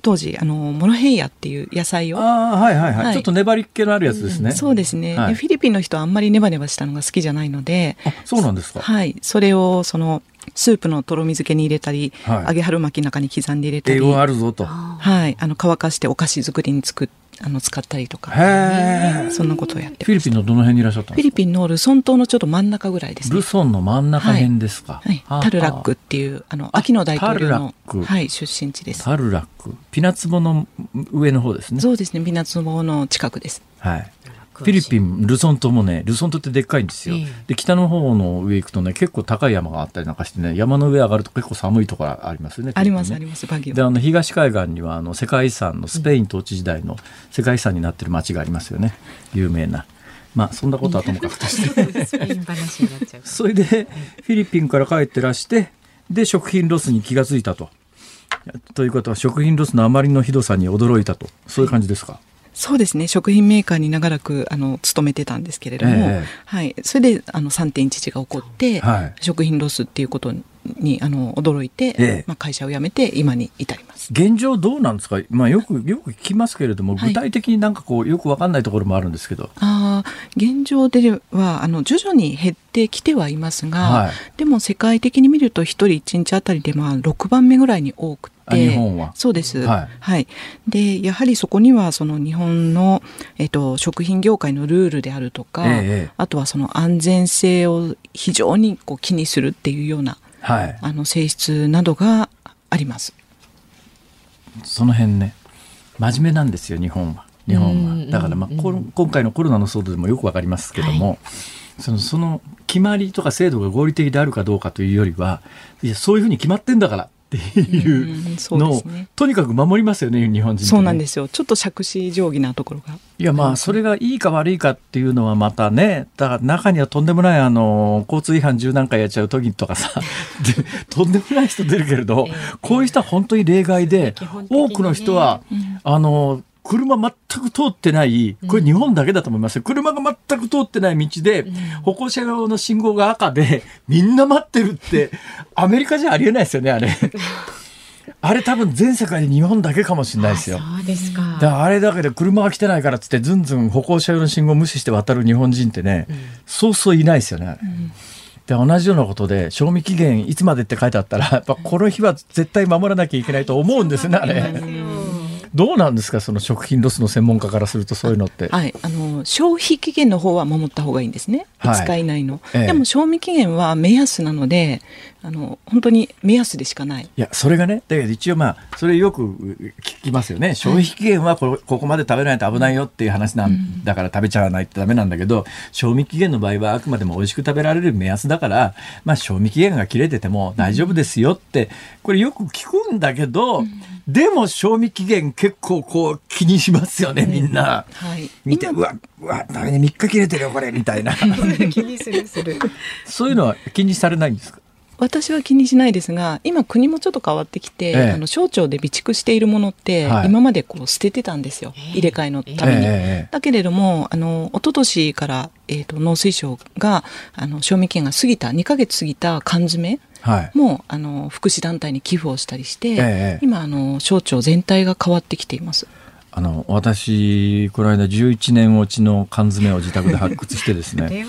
当時あのモロヘイヤっていう野菜を、あ、はいはいはいはい、ちょっと粘り気のあるやつですね、うん、そうですね、はい、でフィリピンの人はあんまりネバネバしたのが好きじゃないので。あ、そうなんですか。はい、それをそのスープのとろみ漬けに入れたり、はい、揚げ春巻きの中に刻んで入れたり、栄養あるぞと、はい、あの乾かしてお菓子作りに作っあの使ったりとか、へ、そんなことをやって。フィリピンのどの辺にいらっしゃったんですか？フィリピンのルソン島のちょっと真ん中ぐらいですね。ルソンの真ん中辺ですか、はいはい、タルラックっていうあの秋の大統領の、はい、出身地です。タルラック、ピナツボの上の方ですね。そうですね、ピナツボの近くです、はい、フィリピンルソン島もね、ルソン島ってでっかいんですよ、えー、で北の方の上行くとね、結構高い山があったりなんかしてね、山の上上がると結構寒いところありますよね。あります、ね、あります。バギオであの東海岸にはあの世界遺産のスペイン統治時代の世界遺産になってる町がありますよね、有名な。まあそんなことはともかくとしてスペイン話になっちゃうそれでフィリピンから帰ってらして、で食品ロスに気がついたとということは、食品ロスのあまりのひどさに驚いたと、そういう感じですか？そうですね、食品メーカーに長らくあの勤めてたんですけれども、えーはい、それであの さんてんいちいち が起こって、はい、食品ロスっていうことにあの驚いて、えーまあ、会社を辞めて今に至ります。現状どうなんですか？まあ、よくよく聞きますけれども、具体的になんかこうよく分かんないところもあるんですけど、はい、あ、現状ではあの徐々に減ってきてはいますが、はい、でも世界的に見るとひとりいちにちあたりでまあろくばんめぐらいに多くて、日本はそうです、はいはい、でやはりそこにはその日本の、えっと、食品業界のルールであるとか、ええ、あとはその安全性を非常にこう気にするっていうような、はい、あの性質などがあります。その辺ね、真面目なんですよ、日本は。日本はだから、まあ、今回のコロナの騒動でもよくわかりますけども、はい、その、その決まりとか制度が合理的であるかどうかというよりは、いや、そういうふうに決まってんだからっていうのをとにかく守りますよね、日本人って、ね、そうなんですよ。ちょっと杓子定規なところが、いや、まあそれがいいか悪いかっていうのはまたね、だから中にはとんでもないあの交通違反十何回やっちゃう時とかさとんでもない人出るけれど、えー、こういう人は本当に例外で、ね、多くの人は、うん、あの車全く通ってない、これ日本だけだと思いますよ、うん、車が全く通ってない道で、うん、歩行者用の信号が赤でみんな待ってるってアメリカじゃありえないですよね、あれあれ多分全世界で日本だけかもしれないですよ。 あ, そうですか。だからあれだけで車が来てないからっつってずんずん歩行者用の信号を無視して渡る日本人ってね、うん、そうそういないですよね、あれ、うん。で同じようなことで賞味期限いつまでって書いてあったら、やっぱこの日は絶対守らなきゃいけないと思うんですね、あれ。どうなんですか、その食品ロスの専門家からするとそういうのって。はい、あの消費期限の方は守った方がいいんですね、はい、いつか以内の、ええ、でも賞味期限は目安なので、あの本当に目安でしかない。いや、それがね、だけど一応、まあ、それよく聞きますよね、消費期限は こ, ここまで食べないと危ないよっていう話なんだから食べちゃわないとダメなんだけど、うん、賞味期限の場合はあくまでも美味しく食べられる目安だから、まあ、賞味期限が切れてても大丈夫ですよってこれよく聞くんだけど、うん、でも賞味期限結構こう気にしますよね、みんな、うん、はい、見て、うわうわダメね、みっか切れてるよこれみたいな気にするするそういうのは気にされないんですか。私は気にしないですが、今国もちょっと変わってきて、ええ、あの省庁で備蓄しているものって、はい、今までこう捨ててたんですよ、入れ替えのために、ええ、だけれどもあの一昨年から、えーと、農水省があの賞味期限が過ぎたにかげつ過ぎた缶詰、はい、もうあの福祉団体に寄付をしたりして、ええ、今あの省庁全体が変わってきています。あの私この間じゅういちねん落ちの缶詰を自宅で発掘してですね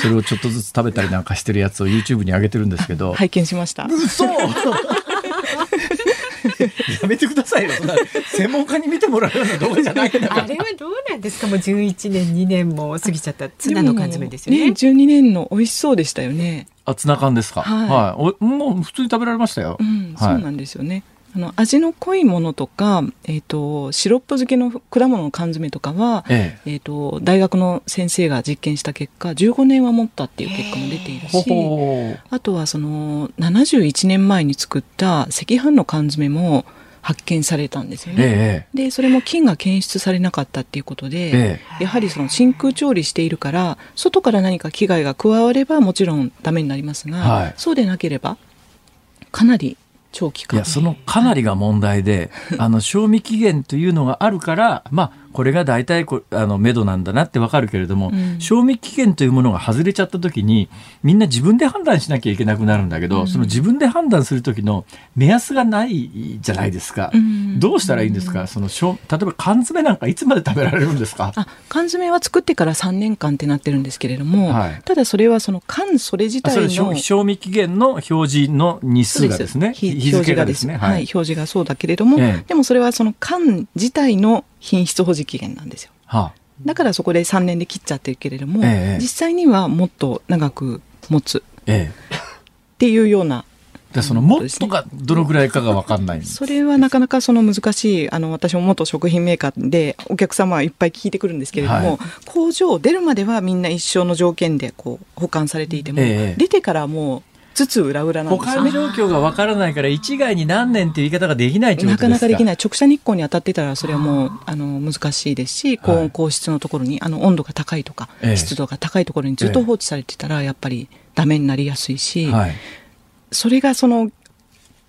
それをちょっとずつ食べたりなんかしてるやつを YouTube に上げてるんですけど、拝見しました。嘘やめてくださいよ、そんな専門家に見てもらうような動画じゃないんだからあれはどうなんですか、もうじゅういちねんにねんも過ぎちゃったツナの缶詰ですよね。ね、じゅうにねんの美味しそうでしたよね。あ、ツナ缶ですか、はいはい、おもう普通に食べられましたよ、うん、はい、そうなんですよね。あの味の濃いものとか、えー、とシロップ漬けの果物の缶詰とかは、えええー、と大学の先生が実験した結果じゅうごねんは持ったっていう結果も出ているし、えー、あとはそのななじゅういちねんまえに作った赤飯の缶詰も発見されたんですよね、ええ、でそれも菌が検出されなかったっていうことで、ええ、やはりその真空調理しているから外から何か危害が加わればもちろんダメになりますが、はい、そうでなければかなり長期間、いや、そのかなりが問題で、はい、あの賞味期限というのがあるからまあこれが大体こあの目処なんだなってわかるけれども、うん、賞味期限というものが外れちゃった時にみんな自分で判断しなきゃいけなくなるんだけど、うん、その自分で判断する時の目安がないじゃないですか、うん、どうしたらいいんですか、うん、その例えば缶詰なんかいつまで食べられるんですか。あ、缶詰は作ってからさんねんかんってなってるんですけれども、はい、ただそれはその缶それ自体の賞味期限の表示の日数がですね、日付がですね、はい、表示がそうだけれども、ええ、でもそれはその缶自体の品質保持期限なんですよ、はあ、だからそこでさんねんで切っちゃってるけれども、ええ、実際にはもっと長く持つ、ええ、っていうようなで、そのもっとがどのぐらいかが分かんないんです。それはなかなかその難しい、あの私も元食品メーカーでお客様はいっぱい聞いてくるんですけれども、はい、工場を出るまではみんな一生の条件でこう保管されていても、ええ、出てからもうつつ裏裏なんです。保管状況がわからないから一概に何年という言い方ができない状況ですか。なかなかできない。直射日光に当たってたらそれはもうあの難しいですし、高温高湿のところに、はい、あの温度が高いとか、ええ、湿度が高いところにずっと放置されてたらやっぱりダメになりやすいし、はい、それがその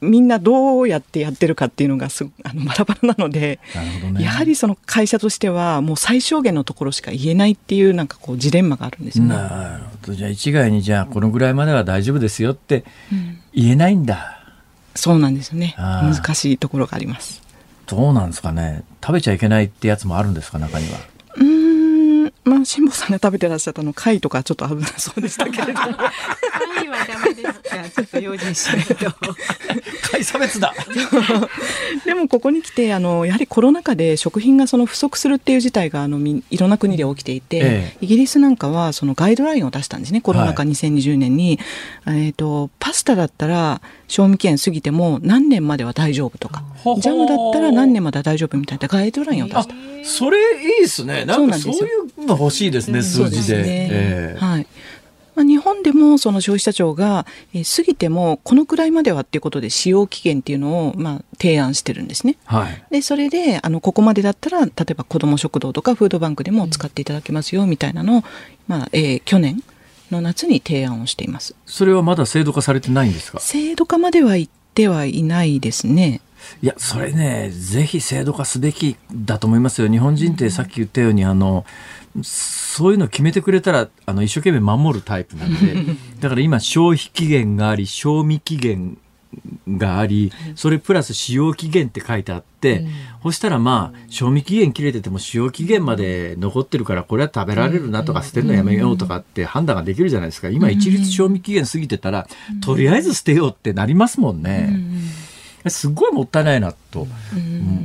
みんなどうやってやってるかっていうのがすあのバラバラなので、なるほど、ね、やはりその会社としてはもう最小限のところしか言えないっていうなんかこうジレンマがあるんですよね。なるほど。じゃあ一概にじゃあこのぐらいまでは大丈夫ですよって言えないんだ、うん、そうなんですよね。難しいところがあります。どうなんですかね、食べちゃいけないってやつもあるんですか、中には。うーん、まあ辛坊さんが食べてらっしゃったの貝とかちょっと危なそうでしたけれど貝はダメですか、ちょっと用心しないと貝差別だでもここに来てあのやはりコロナ禍で食品がその不足するっていう事態があのいろんな国で起きていて、ええ、イギリスなんかはそのガイドラインを出したんですね、コロナ禍にせんにじゅうねんに、はい、えーと、パスタだったら賞味期限過ぎても何年までは大丈夫とか、ほほジャムだったら何年までは大丈夫みたいなガイドラインを出した、えー、それいいですね。なんかそういうの欲しいですね、数字で、ね、えー、はい、まあ、日本でもその消費者庁が、えー、過ぎてもこのくらいまではっていうことで使用期限っていうのをまあ提案してるんですね、はい、でそれであのここまでだったら例えば子ども食堂とかフードバンクでも使っていただけますよみたいなのを、まあえー、去年の夏に提案をしています。それはまだ制度化されてないんですか。制度化までは行ってはいないですね。いや、それね、ぜひ制度化すべきだと思いますよ。日本人ってさっき言ったようにあのそういうの決めてくれたらあの一生懸命守るタイプなんでだから今消費期限があり賞味期限がありそれプラス使用期限って書いてあって、うん、そしたらまあ賞味期限切れてても使用期限まで残ってるからこれは食べられるなとか捨てるのやめようとかって判断ができるじゃないですか。今一律賞味期限過ぎてたらとりあえず捨てようってなりますもんね、うんうん、すごいもったいないなと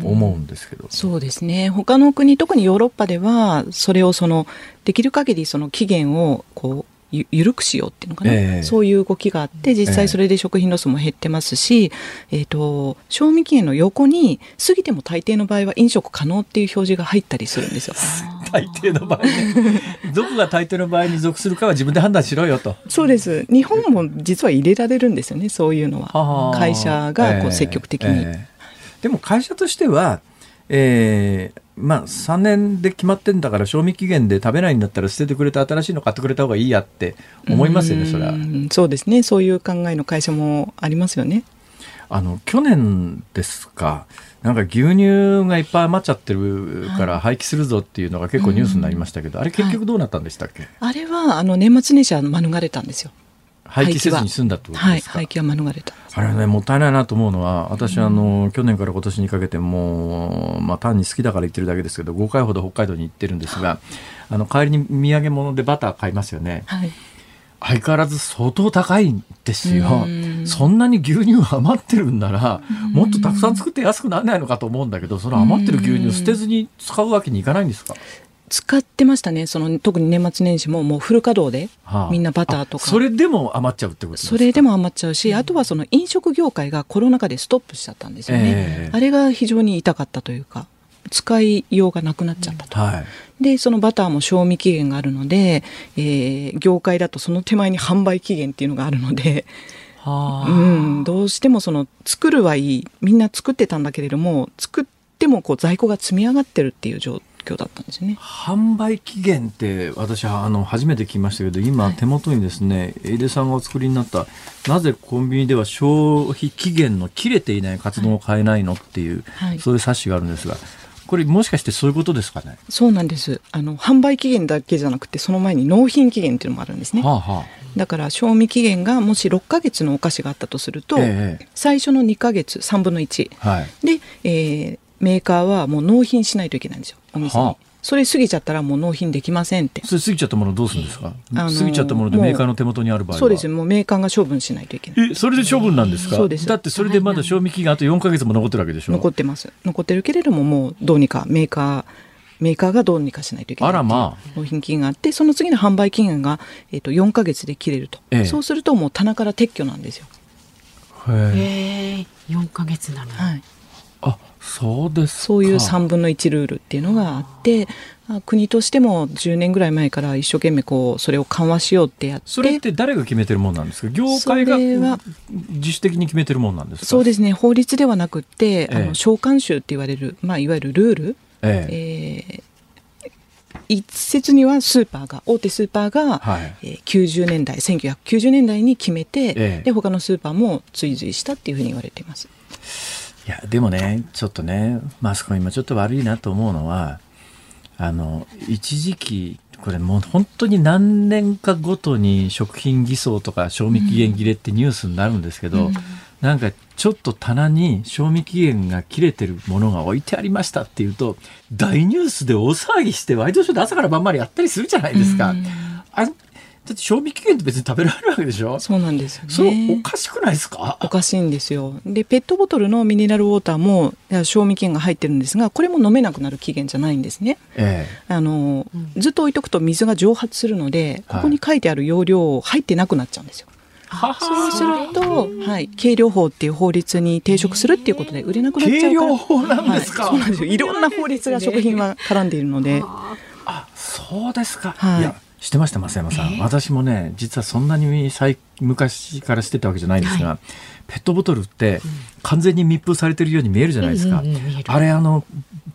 思うんですけど、うん、そうですね。他の国、特にヨーロッパではそれをそのできる限りその期限をこうゆ緩くしようっていうのかな、えー、そういう動きがあって、実際それで食品ロスも減ってますし、えーえー、と賞味期限の横に過ぎても大抵の場合は飲食可能っていう表示が入ったりするんですよ。大抵の場合、ね、どこが大抵の場合に属するかは自分で判断しろよと。そうです。日本も実は入れられるんですよね、そういうのは。会社がこう積極的に、えーえー、でも会社としては、えーまあ、さんねんで決まってんだから、賞味期限で食べないんだったら捨ててくれて新しいの買ってくれた方がいいやって思いますよね、それは。そうですね。そういう考えの会社もありますよね。あの去年ですか、なんか牛乳がいっぱい余っちゃってるから廃棄するぞっていうのが結構ニュースになりましたけど、はい、あれ結局どうなったんでしたっけ？はい、あれはあの年末年始は免れたんですよ。廃棄せずに済んだってことですか？はい、廃棄は免れた。あれね、もったいないなと思うのは、私あの、うん、去年から今年にかけてもう、まあ、単に好きだから行ってるだけですけどごかいほど北海道に行ってるんですが、あの帰りに土産物でバター買いますよね、はい、相変わらず相当高いんですよ。んそんなに牛乳余ってるんならもっとたくさん作って安くならないのかと思うんだけど、その余ってる牛乳を捨てずに使うわけにいかないんですか？使ってましたね。その特に年末年始ももうフル稼働で、はあ、みんなバターとか。それでも余っちゃうってことですか？それでも余っちゃうし、あとはその飲食業界がコロナ禍でストップしちゃったんですよね、えー、あれが非常に痛かったというか、使いようがなくなっちゃったと、うん、はい、でそのバターも賞味期限があるので、えー、業界だとその手前に販売期限っていうのがあるので、はあ、うん、どうしてもその作るはいい、みんな作ってたんだけれども、作ってもこう在庫が積み上がってるっていう状態だったんですね。販売期限って私はあの初めて聞きましたけど、今手元にですね、はい、江出さんがお作りになった、なぜコンビニでは消費期限の切れていないカツ丼を買えないのっていう、はい、そういう冊子があるんですが、これもしかしてそういうことですかね？そうなんです。あの販売期限だけじゃなくて、その前に納品期限っていうのもあるんですね、はあはあ、だから賞味期限がもしろっかげつのお菓子があったとすると、ええ、最初のにかげつさんぶんのいち、はい、で、えーメーカーはもう納品しないといけないんですよ、お店に。はあ、それ過ぎちゃったらもう納品できませんって。それ過ぎちゃったものどうするんですか？あのー、過ぎちゃったものでメーカーの手元にある場合は。そうですよ、もうメーカーが処分しないといけない。え、それで処分なんですか？そうです。だってそれでまだ賞味期限あとよんかげつも残ってるわけでしょ？残ってます。残ってるけれども、もうどうにかメーカーメーカーがどうにかしないといけない。あらまあ。納品期限があって、その次の販売期限が、えー、とよんかげつで切れると、ええ、そうするともう棚から撤去なんですよ。へえ、よんかげつなの、はい、あ、そうですか。そういうさんぶんのいちルールっていうのがあって、国としてもじゅうねんぐらい前から一生懸命こうそれを緩和しようってやって。それって誰が決めてるもんなんですか？業界が自主的に決めてるもんなんですか？そうですね、法律ではなくって、ええ、あの召喚集って言われる、まあ、いわゆるルール、えええー一説にはスーパーが、大手スーパーが、はい、えー、きゅうじゅうねんだいせんきゅうひゃくきゅうじゅうねんだいに決めて、ええ、で他のスーパーも追随したっていうふうに言われています。いやでもね、ちょっとね、マスコミもちょっと悪いなと思うのは、あの一時期これもう本当に何年かごとに食品偽装とか賞味期限切れってニュースになるんですけど、うん、なんかちょっと棚に賞味期限が切れてるものが置いてありましたっていうと大ニュースで大騒ぎして、ワイドショーで朝から晩までやったりするじゃないですか、うん、あれだって賞味期限って別に食べられるわけでしょ？そうなんですよね。それおかしくないですか？おかしいんですよ。でペットボトルのミネラルウォーターも賞味期限が入ってるんですが、これも飲めなくなる期限じゃないんですね、ええ、あのずっと置いとくと水が蒸発するので、ここに書いてある容量入ってなくなっちゃうんですよ、はい、そうすると、はい、計量法っていう法律に抵触するっていうことで売れなくなっちゃうから。計量法なんですか？はい、そうなんですよ。いろんな法律が食品は絡んでいるので。あ、そうですか、はい、いやしてました、増山さん、えー、私もね実はそんなに最昔からしてたわけじゃないんですが、はい、ペットボトルって完全に密封されてるように見えるじゃないですか、うん、あれあの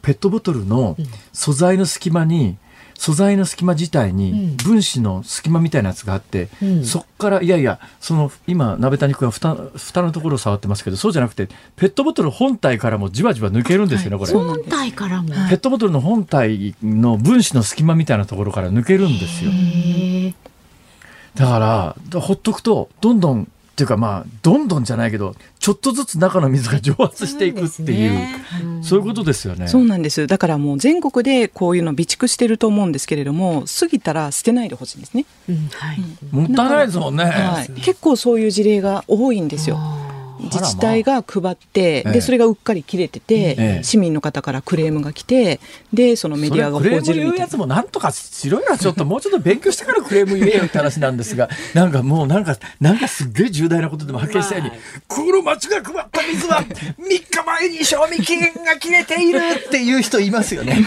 ペットボトルの素材の隙間に、うん、素材の隙間自体に分子の隙間みたいなやつがあって、うん、そっからいやいやその今鍋谷君が蓋、蓋のところを触ってますけど、そうじゃなくてペットボトル本体からもじわじわ抜けるんですよね、はい、これ本体からもペットボトルの本体の分子の隙間みたいなところから抜けるんですよ。だからほっとくとどんどんっていうか、まあどんどんじゃないけどちょっとずつ中の水が蒸発していくっていう、そう、ね、そういうことですよね。そうなんです。だからもう全国でこういうの備蓄してると思うんですけれども、過ぎたら捨てないでほしいんですね、うん、はい、もったいないですもんね、はい、結構そういう事例が多いんですよ。自治体が配って、まあ、でそれがうっかり切れてて、ええ、市民の方からクレームが来て、でそのメディアが報じるみたいな。クレーム言うやつもなんとかしろよ、ちょっともうちょっと勉強してからクレーム言えよって話なんですがなんかもうなんかなんかすっげえ重大なことでも発見したように、まあ、この町が配った水はみっかまえに賞味期限が切れているっていう人いますよね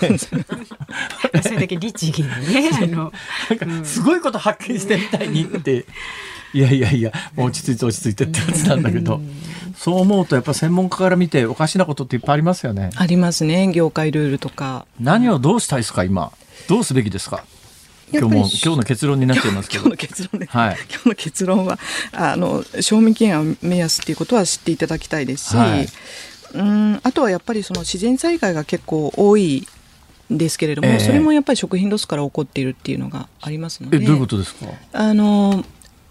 それだけ律儀にねあのなんかすごいこと発見してみたいにっていやいやいやもう落ち着いて落ち着いてってやつなんだけどそう思うとやっぱ専門家から見ておかしなことっていっぱいありますよね。ありますね。業界ルールとか何をどうしたいですか。今どうすべきですか。今 日, も今日の結論になっちゃいますけど今 日, 今, 日の結論、ねはい、今日の結論はあの賞味期限を目安っていうことは知っていただきたいですし、はい、うんあとはやっぱりその自然災害が結構多いですけれども、えー、それもやっぱり食品ロスから起こっているっていうのがありますので。えどういうことですか。あの、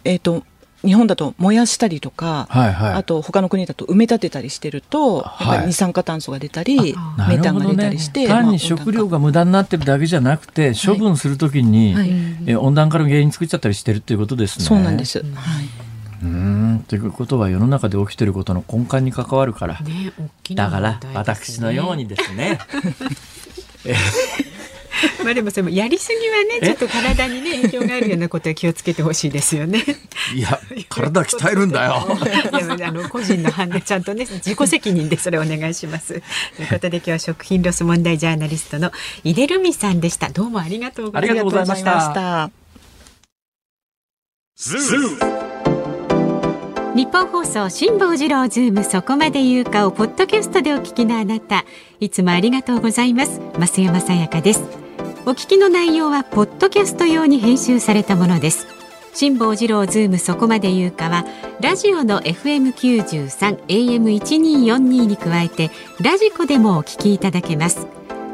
えーと、日本だと燃やしたりとか、はいはい、あと他の国だと埋め立てたりしてると、はい、やっぱり二酸化炭素が出たり、メタンが出たりして、ね、単に食料が無駄になってるだけじゃなくて、はい、処分するときに、はいえー、温暖化の原因作っちゃったりしてるということですね。そうなんです、うんはい、うーんということは世の中で起きてることの根幹に関わるから、ね大きな問題ですね、だから私のようにですねまあでもそれもやりすぎはねちょっと体に、ね、影響があるようなことは気をつけてほしいですよね。いや体鍛えるんだよいやあの個人の判断ちゃんとね自己責任でそれお願いしますということで今日は食品ロス問題ジャーナリストの井出留美さんでした。どうもありがとうございました。日本放送辛坊治郎ズームそこまで言うかをポッドキャストでお聞きのあなた、いつもありがとうございます。増山さやかです。お聞きの内容はポッドキャスト用に編集されたものです。辛坊治郎ズームそこまで言うかはラジオの エフエムきゅうじゅうさん エーエムせんにひゃくよんじゅうに に加えてラジコでもお聞きいただけます。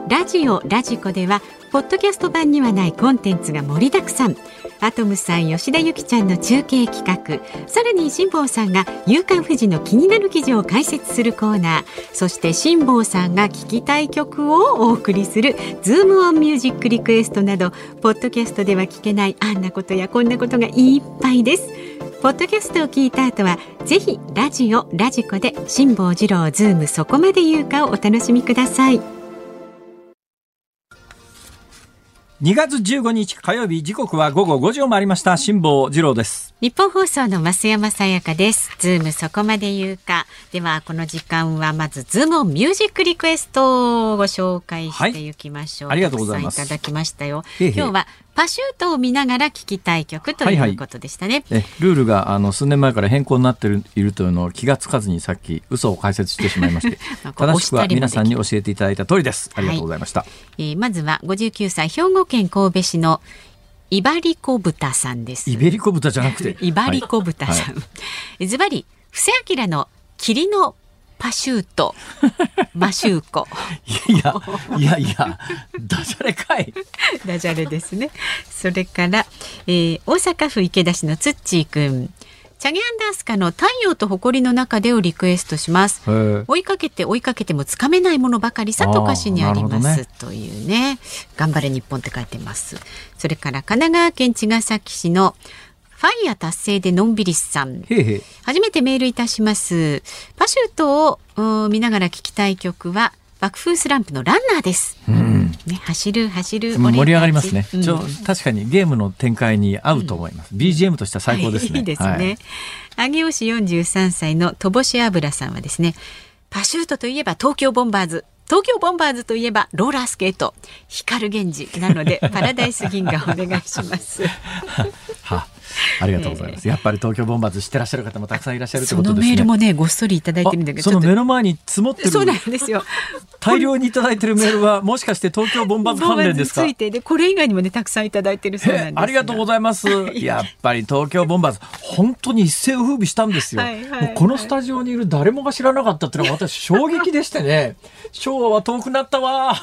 ラジオラジコではポッドキャスト版にはないコンテンツが盛りだくさん。アトムさん、吉田ゆきちゃんの中継企画、さらに辛坊さんが夕刊フジの気になる記事を解説するコーナー、そして辛坊さんが聞きたい曲をお送りするズームオンミュージックリクエストなど、ポッドキャストでは聞けないあんなことやこんなことがいっぱいです。ポッドキャストを聞いた後はぜひラジオラジコで辛坊治郎ズームそこまで言うかをお楽しみください。にがつじゅうごにち火曜日、時刻はごごごじを回りました。辛坊治郎です。日本放送の増山さやかです。ズームそこまで言うかではこの時間はまずズームオンミュージックリクエストをご紹介していきましょう、はい、ありがとうございます。たくさんいただきましたよ。へへ今日はパシュートを見ながら聴きたい曲ということでしたね、はいはい、えルールがあの数年前から変更になっているというのを気がつかずにさっき嘘を解説してしまいまして正しくは皆さんに教えていただいた通りです。ありがとうございました、はい。えー、まずはごじゅうきゅうさい兵庫県神戸市のイバリコ豚さんです。イベリコ豚じゃなくてイバリコ豚さん、ズバリ布施明の霧のパシュートマシューコいやいやいやダジャレかいダジャレですね。それから、えー、大阪府池田市のつっちーくん、チャゲアンダースカの太陽と埃の中でをリクエストします。追いかけて追いかけてもつかめないものばかりさと歌詞にあります、ね、というね、頑張れ日本って書いてます。それから神奈川県茅ヶ崎市のファイヤー達成でのんびりさん、へへ初めてメールいたします。パシュートを見ながら聴きたい曲は爆風スランプのランナーです、うんね、走る走る盛り上がりますね、うん、ちょ確かにゲームの展開に合うと思います、うん、ビージーエム としては最高ですね、はい、いいですね、はい、上尾市よんじゅうさんさいのとぼしあぶらさんはですね、パシュートといえば東京ボンバーズ、東京ボンバーズといえばローラースケート、光源氏なのでパラダイス銀河お願いしますはありがとうございます、えー、やっぱり東京ボンバーズ知ってらっしゃる方もたくさんいらっしゃるということですね。そのメールもねごっそりいただいてるんだけど、その目の前に積もってるそうなんですよ大量にいただいてるメールはもしかして東京ボンバーズ関連ですか。ボンバーズついてでこれ以外にもねたくさんいただいてるそうなんです。ありがとうございますやっぱり東京ボンバーズ本当に一世を風靡したんですよはいはい、はい、もうこのスタジオにいる誰もが知らなかったっていうのは私衝撃でしてね昭和は遠くなったわ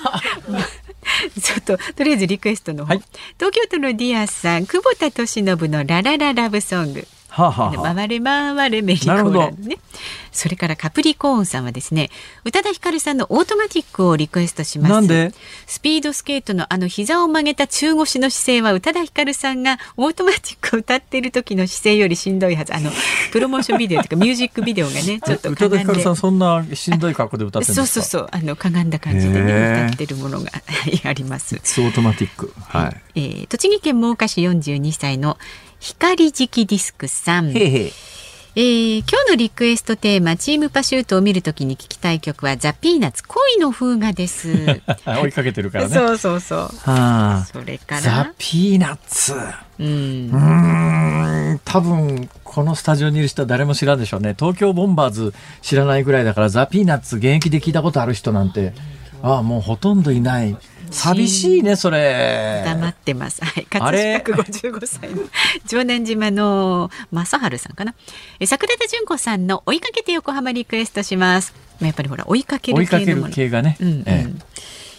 ちょっととりあえずリクエストの方、はい、東京都のディアさん、久保田利伸のララララブソング、はあはあ、回れ回れメリーゴーランドね。それからカプリコーンさんはですね、宇多田ヒカルさんのオートマティックをリクエストします。なんで？スピードスケートのあの膝を曲げた中腰の姿勢は宇多田ヒカルさんがオートマティックを歌っている時の姿勢よりしんどいはず。あのプロモーションビデオとかミュージックビデオがねちょっとかがんで宇多田ヒカルさんそんなしんどい格好で歌ってるんですか？そうそうそう、あのかがんだ感じで、ねえー、歌ってるものがあります。オートマティック、はいえー、栃木県真岡市よんじゅうにさいの光直ディスクさん。へへ、えー、今日のリクエストテーマチームパシュートを見るときに聴きたい曲はザ・ピーナッツ恋の風雅です追いかけてるからねそうそうそう、はあ、それからザ・ピーナッツ、うん、うーん多分このスタジオにいる人は誰も知らんでしょうね。東京ボンバーズ知らないぐらいだから、ザ・ピーナッツ現役で聞いたことある人なんてああもうほとんどいない。寂しいねそれ。黙ってます、はい、葛飾区ごじゅうごさいの城南島の正春さんかな。え桜田純子さんの追いかけて横浜リクエストします。やっぱりほら追いかける系のもの、追いかける系がね、うんうんええ、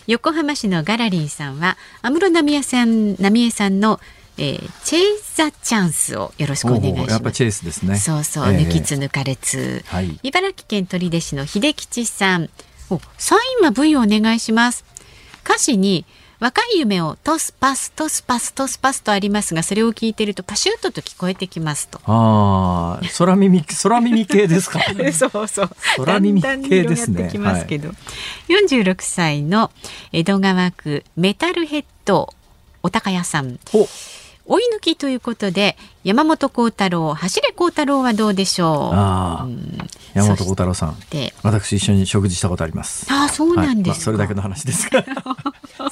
横浜市のガラリンさんは安室奈美恵さん、奈美恵さんのえー、チェイザチャンスをよろしくお願いします。やっぱチェイスですね。そうそう、えー、抜きつ抜かれつ、はい、茨城県取手市の秀吉さん。おサインは ブイ をお願いします。歌詞に若い夢をトスパストスパストスパスとありますが、それを聞いているとパシュートと聞こえてきますと。ああ、空耳、空耳系ですかそうそう、空耳系ですね。だんだん広がってきますけど、はい、よんじゅうろくさいの江戸川区メタルヘッドお高屋さん。お追い抜きということで山本幸太郎走れ幸太郎はどうでしょう。あ、うん、山本幸太郎さん私一緒に食事したことあります。あ、そうなんですか、はいまあ、それだけの話ですが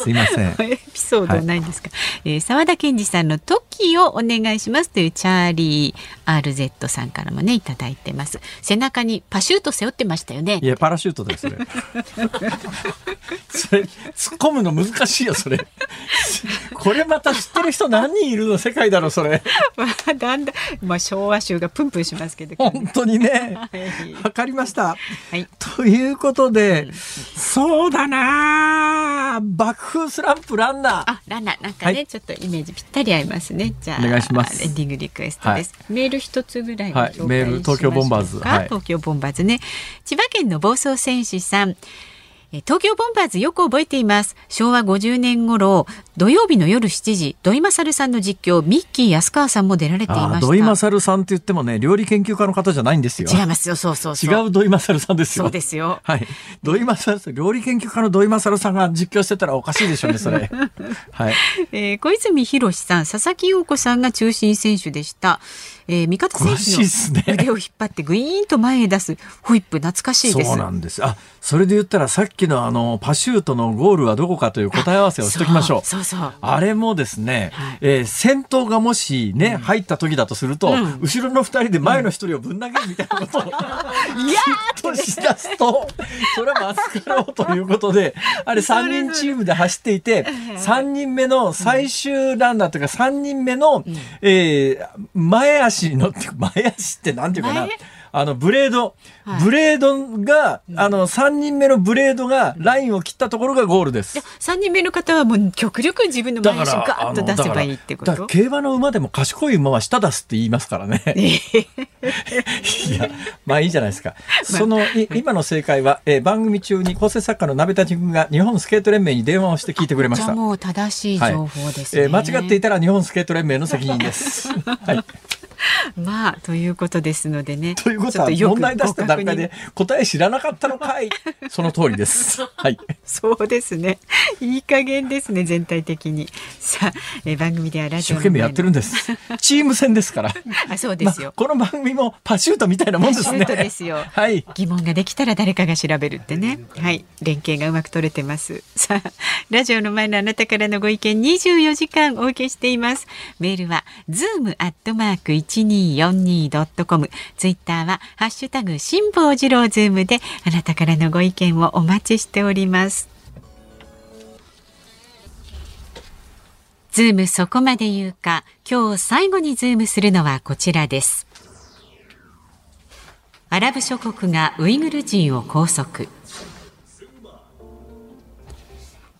すいませんエピソードないんですか、はいえー、沢田健二さんの時をお願いしますというチャーリー アールゼット さんからもねいただいてます。背中にパシュート背負ってましたよね。いやパラシュートですそれそれ突っ込むの難しいよそれこれまた知ってる人何人いるの世界だろそれだんだん、まあ、昭和集がプンプンしますけど本当にねわかりました、はい、ということで、うん、そうだな爆風スランプランナー、あランナーなんかね、はい、ちょっとイメージぴったり合いますね。じゃあお願いします。エンディングリクエストです、はい、メール一つぐらいの紹介しましょうか、はい、メール東京ボンバーズ、はい、東京ボンバーズね。千葉県の暴走戦士さん、東京ボンバーズよく覚えています。昭和ごじゅうねん頃土曜日の夜しちじ土井勝さんの実況ミッキー安川さんも出られていました。あ土井勝さんって言ってもね料理研究家の方じゃないんですよ。違いますよ。そうそうそう違う土井勝さんですよ。そうですよ、はい、土井勝さん料理研究家の土井勝さんが実況してたらおかしいでしょうねそれ、はいえー、小泉博さん佐々木陽子さんが中心選手でした、えー、味方選手の腕を引っ張ってグイーンと前へ出すホイップ懐かしいです。そうなんです。あそれで言ったらさっきのあのパシュートのゴールはどこかという答え合わせをしておきましょう。そうそうそうあれもですね、はいえー、先頭がもしね、うん、入った時だとすると、うん、後ろのふたりで前のひとりをぶん投げるみたいなことを、うん、いやーとしだすとそれはマスカローということであれさんにんチームで走っていてさんにんめの最終ランナーというかさんにんめの、うんえー、前足の前足ってなんていうかなあのブレード、はい、ブレードが、うん、あのさんにんめのブレードがラインを切ったところがゴールです。さんにんめの方はもう極力自分の前足をガーッと出せばいいってこと。だから競馬の馬でも賢い馬は下出すって言いますからねいやまあいいじゃないですか、まあ、その今の正解は、えー、番組中に構成作家の鍋田君が日本スケート連盟に電話をして聞いてくれました。じゃあもう正しい情報ですね、はいえー、間違っていたら日本スケート連盟の責任ですはいまあということですのでね。ということは問題出した段階で答え知らなかったのかいその通りです、はい、そうですねいい加減ですね全体的に。さあえ番組ではラジオ一生懸命やってるんですチーム戦ですからあそうですよ、まあ、この番組もパシュートみたいなもんですね。パシュートですよ、はい、疑問ができたら誰かが調べるってね、はい、連携がうまく取れてます。さあラジオの前のあなたからのご意見にじゅうよじかんお受けしています。メールは ズームアットマークいちにーよんにードットコム ツイッターはハッシュタグ辛坊治郎ズームであなたからのご意見をお待ちしております。ズームそこまで言うか。今日最後にズームするのはこちらです。アラブ諸国がウイグル人を拘束。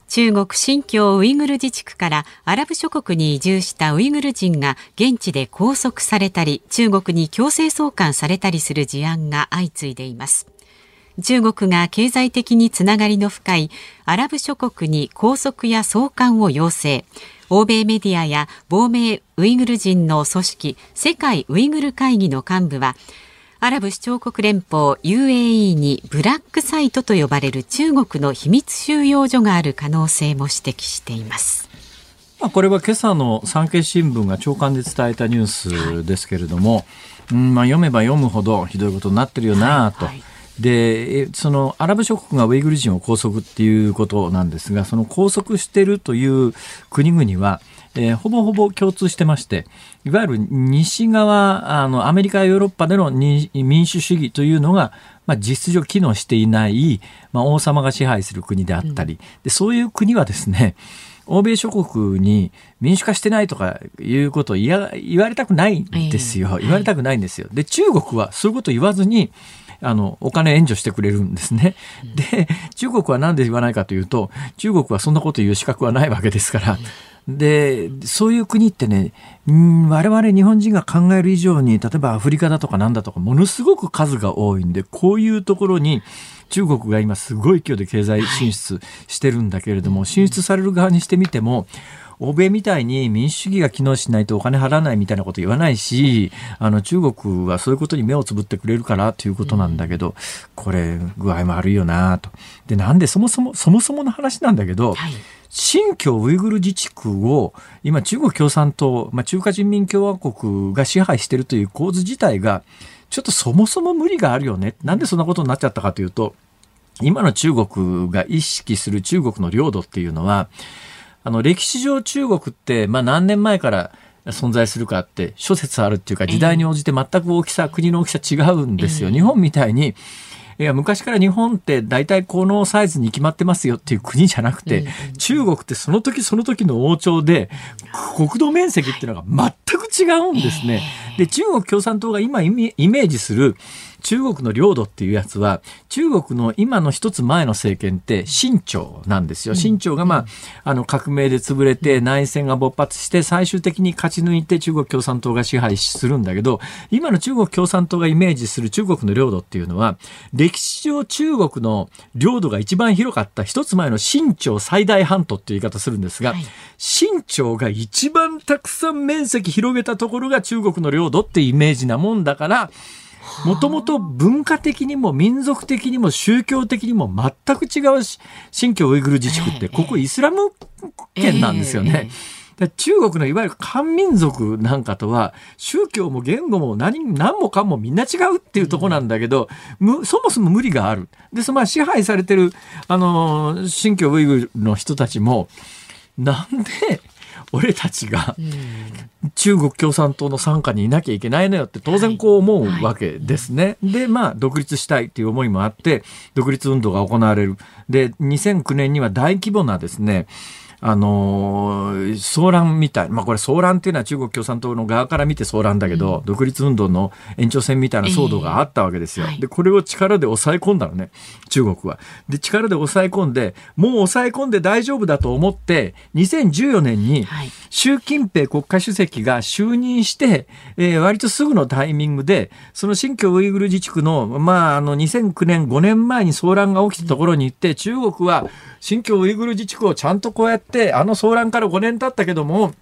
中国新疆ウイグル自治区からアラブ諸国に移住したウイグル人が現地で拘束されたり、中国に強制送還されたりする事案が相次いでいます。中国が経済的につながりの深いアラブ諸国に拘束や送還を要請。欧米メディアや亡命ウイグル人の組織世界ウイグル会議の幹部は、アラブ首長国連邦 ユーエーイー にブラックサイトと呼ばれる中国の秘密収容所がある可能性も指摘しています。まあ、これは今朝の産経新聞が朝刊で伝えたニュースですけれども、はい、うんまあ、読めば読むほどひどいことになってるよなと、はいはい、でそのアラブ諸国がウイグル人を拘束っていうことなんですが、その拘束してるという国々は、えー、ほぼほぼ共通してまして、いわゆる西側あのアメリカやヨーロッパでの民主主義というのが、まあ、実質上機能していない、まあ、王様が支配する国であったり、うん、でそういう国はですね、欧米諸国に民主化してないとかいうことをいや言われたくないんですよ、えー、言われたくないんですよ。で中国はそういうことを言わずにあのお金援助してくれるんですね。で中国はなんで言わないかというと、中国はそんなこと言う資格はないわけですから。でそういう国ってね、ん我々日本人が考える以上に、例えばアフリカだとかなんだとかものすごく数が多いんで、こういうところに中国が今すごい勢いで経済進出してるんだけれども、進出される側にしてみても、欧米みたいに民主主義が機能しないとお金払わないみたいなこと言わないし、あの中国はそういうことに目をつぶってくれるからということなんだけど、これ具合も悪いよなと。でなんでそもそもそもそもの話なんだけど、はい、新疆ウイグル自治区を今中国共産党、まあ、中華人民共和国が支配しているという構図自体がちょっとそもそも無理があるよね。なんでそんなことになっちゃったかというと、今の中国が意識する中国の領土っていうのは、あの歴史上中国って、まあ、何年前から存在するかって諸説あるっていうか、時代に応じて全く大きさ、えー、国の大きさ違うんですよ。日本みたいに、いや昔から日本って大体このサイズに決まってますよっていう国じゃなくて、うん、中国ってその時その時の王朝で国土面積っていうのが全く違うんですね。で中国共産党が今イメージする中国の領土っていうやつは、中国の今の一つ前の政権って清朝なんですよ。清朝が、まあ、あの革命で潰れて内戦が勃発して最終的に勝ち抜いて中国共産党が支配するんだけど、今の中国共産党がイメージする中国の領土っていうのは、歴史上中国の領土が一番広かった一つ前の清朝最大半島っていう言い方するんですが、清朝が一番たくさん面積広げたところが中国の領土ってイメージなもんだから、もともと文化的にも民族的にも宗教的にも全く違う新疆ウイグル自治区って、ここイスラム圏なんですよね。中国のいわゆる漢民族なんかとは宗教も言語も 何, 何もかもみんな違うっていうところなんだけど、うん、そもそも無理がある。でその支配されてるあの新疆ウイグルの人たちも、なんで俺たちが中国共産党の傘下にいなきゃいけないのよって当然こう思うわけですね。でまあ独立したいっていう思いもあって独立運動が行われる。でにせんきゅうねんには大規模なですね、あのー、騒乱みたいな、まあ、これ騒乱っていうのは中国共産党の側から見て騒乱だけど、うん、独立運動の延長線みたいな騒動があったわけですよ、えーはい、でこれを力で抑え込んだのね中国は。で力で抑え込んで、もう抑え込んで大丈夫だと思ってにせんじゅうよねんに習近平国家主席が就任して、はい、えー、割とすぐのタイミングでその新疆ウイグル自治区の、まあ、あのにせんきゅうねんごねんまえに騒乱が起きたところに行って、中国は新疆ウイグル自治区をちゃんとこうやってであの騒乱からごねん経ったけども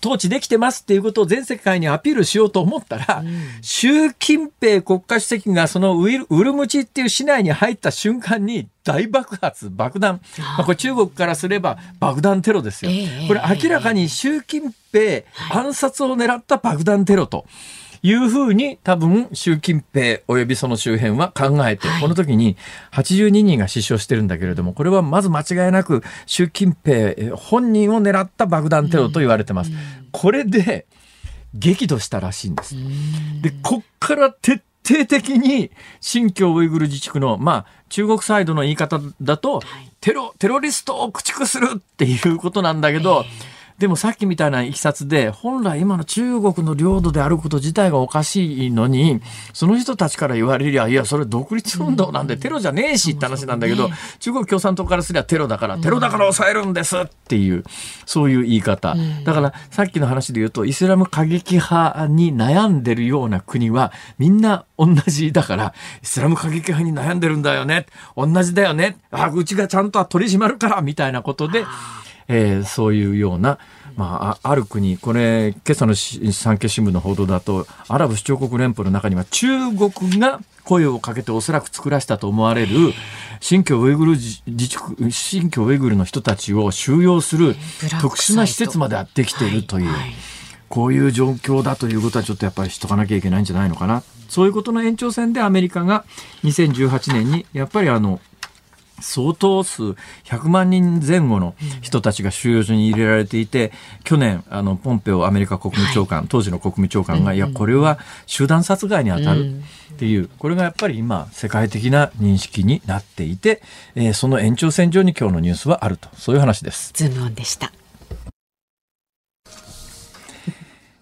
統治できてますっていうことを全世界にアピールしようと思ったら、うん、習近平国家主席がそのウルムチっていう市内に入った瞬間に大爆発、爆弾、まあ、これ中国からすれば爆弾テロですよ、えー、これ明らかに習近平暗殺を狙った爆弾テロというふうに多分習近平およびその周辺は考えて、この時にはちじゅうににんが死傷してるんだけれども、これはまず間違いなく習近平本人を狙った爆弾テロと言われてます。これで激怒したらしいんです。でこっから徹底的に新疆ウイグル自治区の、まあ中国サイドの言い方だとテロ、テロリストを駆逐するっていうことなんだけど、でもさっきみたいな経緯で、本来今の中国の領土であること自体がおかしいのに、その人たちから言われりゃ、いや、それ独立運動なんでテロじゃねえしって話なんだけど、中国共産党からすりゃテロだから、テロだから抑えるんですっていう、そういう言い方。だからさっきの話で言うと、イスラム過激派に悩んでるような国は、みんな同じだから、イスラム過激派に悩んでるんだよね、同じだよね、あ、うちがちゃんと取り締まるから、みたいなことで、えー、そういうような、まあ、ある国、これ今朝の産経新聞の報道だと、アラブ首長国連邦の中には中国が声をかけておそらく作らせたと思われる新疆ウイグル自治区、新疆ウイグルの人たちを収容する特殊な施設までできているという、はいはい、こういう状況だということはちょっとやっぱりしとかなきゃいけないんじゃないのかな。そういうことの延長線でアメリカがにせんじゅうはちねんにやっぱりあの相当数ひゃくまんにんぜん後の人たちが収容所に入れられていて、去年あのポンペオアメリカ国務長官、はい、当時の国務長官が、いやこれは集団殺害に当たるっていう、これがやっぱり今世界的な認識になっていて、えー、その延長線上に今日のニュースはあると、そういう話です。ズームオンでした。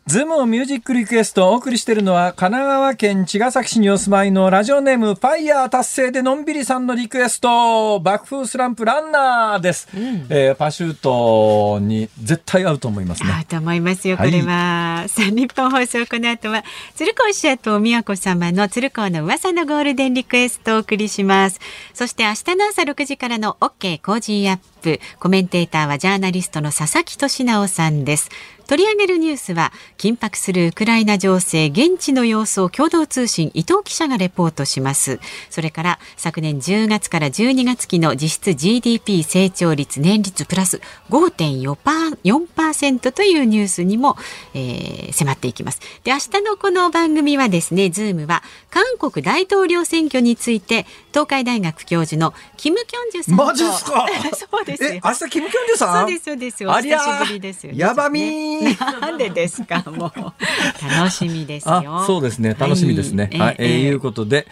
ズームオンミュージックリクエストをお送りしているのは、神奈川県茅ヶ崎市にお住まいのラジオネームファイヤー達成でのんびりさんのリクエスト、爆風スランプランナーです、うん、えー、パシュートに絶対合うと思いますね。合うと思いますよこれは、はい、さあ日本放送この後は鶴光師匠と宮子様の鶴光の噂のゴールデンリクエストをお送りします。そして明日の朝ろくじからの OK コージーアップ、コメンテーターはジャーナリストの佐々木俊直さんです。取り上げるニュースは、緊迫するウクライナ情勢、現地の様子を共同通信伊藤記者がレポートします。それから昨年じゅうがつからじゅうにがつ期の実質 ジーディーピー 成長率年率プラス ごてんよんパーセント というニュースにも、えー、迫っていきます。で、明日のこの番組はですね、ズームは韓国大統領選挙について東海大学教授のキム・キョンジュさんと。マジですかそうですよ、え、明日キム・キョンジュさん、そうですそうですよ、お久しぶりですよね。やばみなんでですかもう楽しみですよ。あ、そうですね、楽しみですね、はい、えー、はい、えー、いうことで、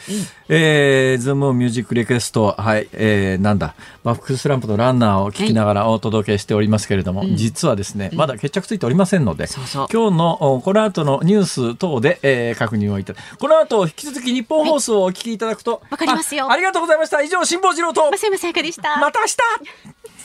えーえー、ズームミュージックリクエスト、はい、えー、なんだバックスランプのランナーを聞きながらお届けしておりますけれども、はい、実はですね、うん、まだ決着ついておりませんので、うん、そうそう、今日のこの後のニュース等で、えー、確認をいただく。この後引き続き日本放送をお聞きいただくと、はい、わかりますよ。 あ, ありがとうございました。以上辛坊治郎とまさやまさやかでした。また明日